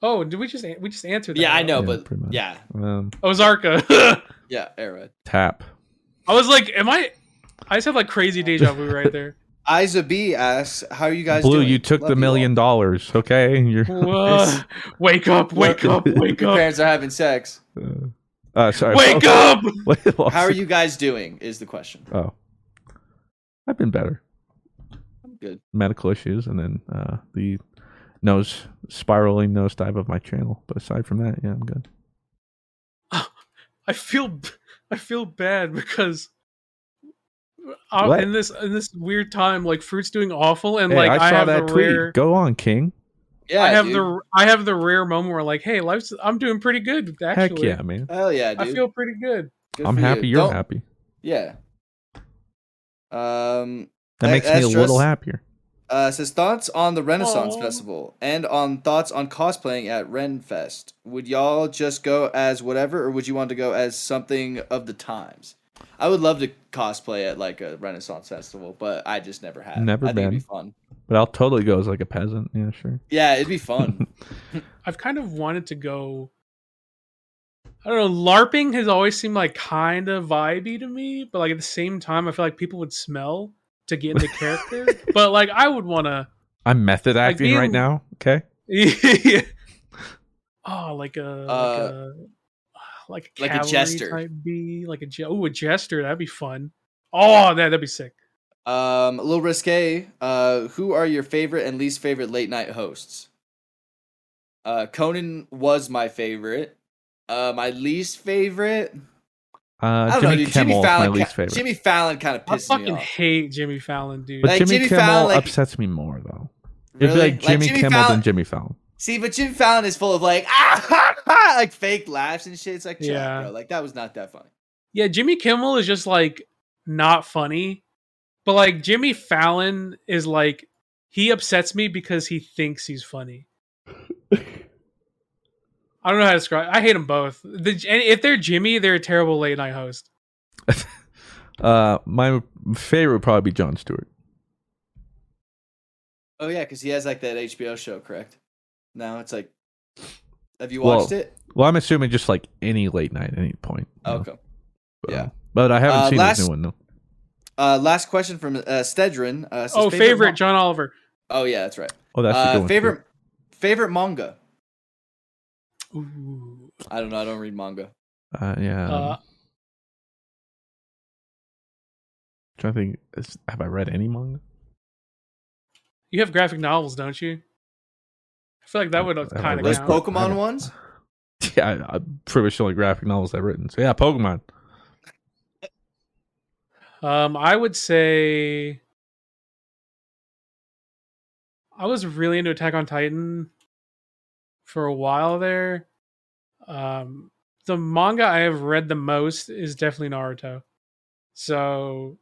Oh, did we just answer that? Yeah, I know, but yeah. Ozarka. Yeah, Arrowhead. Tap. I was like, I just have like crazy deja vu right there. Isa B asks, how are you guys doing? Blue, you took the $1 million, okay? You're wake up, wake up, wake up. Your parents are having sex. Sorry. Wake up! How are you guys doing is the question. Oh. I've been better. I'm good. Medical issues and then the spiraling nose dive of my channel. But aside from that, yeah, I'm good. Oh, I feel bad because in this weird time, like Fruit's doing awful and hey, like I saw have that tweet. Rare... Go on, King. Yeah, I have the rare moment where like, hey, I'm doing pretty good actually. Heck yeah, man. Hell yeah, dude. I feel pretty good. I'm happy. You're happy. Yeah. That makes me a little happier. Says thoughts on the Renaissance Festival and on thoughts on cosplaying at Renfest. Would y'all just go as whatever, or would you want to go as something of the times? I would love to cosplay at like a Renaissance festival, but I just never have. Never been. It'd be fun. But I'll totally go as like a peasant. Yeah, sure. Yeah, it'd be fun. I've kind of wanted to go. I don't know. LARPing has always seemed like kind of vibey to me, but like at the same time, I feel like people would smell to get into character. But like, I would want to. I'm method acting like right now. Okay. Yeah. Oh, like a jester type B, a jester. That'd be fun. Oh, that'd be sick. A little risque. Who are your favorite and least favorite late night hosts? Conan was my favorite. My least favorite. Jimmy Fallon, my least favorite. Jimmy Fallon kind of pisses me off. I fucking hate Jimmy Fallon, dude. But like, Jimmy Fallon upsets me more, though. Really? It's like Jimmy Kimmel than Jimmy Fallon. See, but Jimmy Fallon is full of like, ah, ha, ha, like fake laughs and shit. It's like, yeah, bro, like that was not that funny. Yeah, Jimmy Kimmel is just like not funny, but like Jimmy Fallon is like he upsets me because he thinks he's funny. I don't know how to describe it. I hate them both. And if they're Jimmy, they're a terrible late night host. My favorite would probably be Jon Stewart. Oh, yeah, because he has like that HBO show, correct? No, it's like, have you watched it? Well, I'm assuming just like any late night at any point. Oh, okay. Yeah. But I haven't seen this new one, though. Last question from Stedrin. Oh, favorite John Oliver. Oh, yeah, that's right. Oh, that's a good one. Favorite manga. Ooh. I don't know. I don't read manga. Yeah. Trying to think. Have I read any manga? You have graphic novels, don't you? I feel like that would kind of. Those Pokemon ones. Yeah, I'm pretty sure the graphic novels I've written. So yeah, Pokemon. I would say I was really into Attack on Titan for a while there. The manga I have read the most is definitely Naruto. So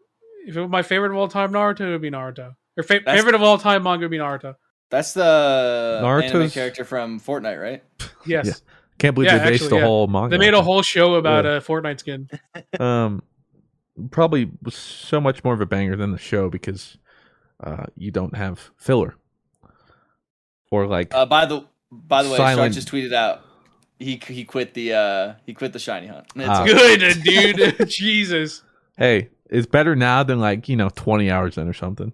if it was my favorite of all time Naruto, it would be Naruto. Your favorite of all time manga would be Naruto. That's the anime character from Fortnite, right? Yes. Yeah. Can't believe they based the whole manga. They made a whole show about a Fortnite skin. Probably was so much more of a banger than the show because you don't have filler. Or like by the way, Shark just tweeted out he quit the shiny hunt. It's good, dude. Jesus. Hey, it's better now than like 20 hours in or something.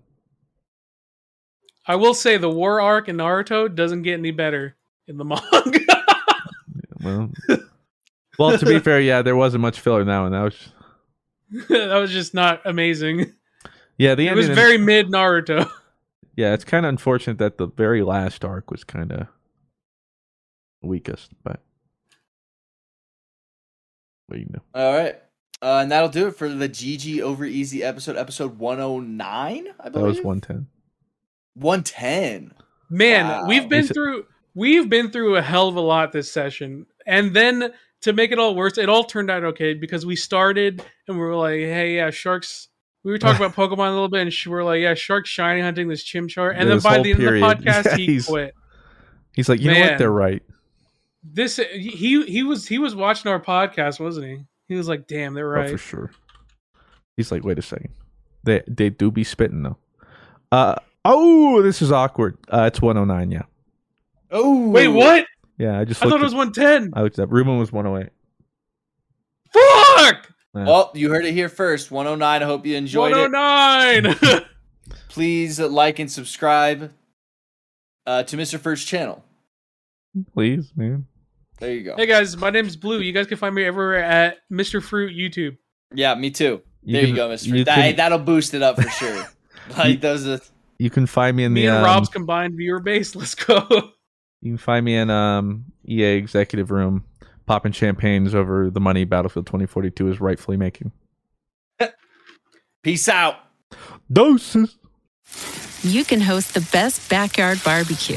I will say the war arc in Naruto doesn't get any better in the manga. well, to be fair, yeah, there wasn't much filler in that one. That was just not amazing. Yeah, it was very mid Naruto. Yeah, it's kind of unfortunate that the very last arc was kind of weakest, but what do you know? All right, and that'll do it for the GG Over Easy episode 109. I believe that was 110. 110. Man, wow. we've been through a hell of a lot this session. And then to make it all worse, it all turned out okay because we started and we were like, hey, yeah, Sharks. We were talking about Pokemon a little bit and we were like, yeah, Shark's shiny hunting this Chimchar. And then by the end of the podcast, he quit. He's like, you know what? They're right. He was watching our podcast, wasn't he? He was like, damn, they're right. Oh, for sure. He's like, wait a second. They do be spitting though. Oh, this is awkward. It's 109, yeah. Oh, wait, what? Yeah, I thought it was 110. I looked up. Ruben was 108. Fuck! Yeah. Well, you heard it here first. 109. I hope you enjoyed 109! Please like and subscribe to Mr. Fruit's channel. Please, man. There you go. Hey, guys. My name's Blue. You guys can find me everywhere at Mr. Fruit YouTube. Yeah, me too. There you go, Mr. Fruit. That'll boost it up for sure. You can find me in me and Rob's combined viewer base. Let's go. You can find me in EA Executive Room, popping champagnes over the money Battlefield 2042 is rightfully making. Peace out. Doses. You can host the best backyard barbecue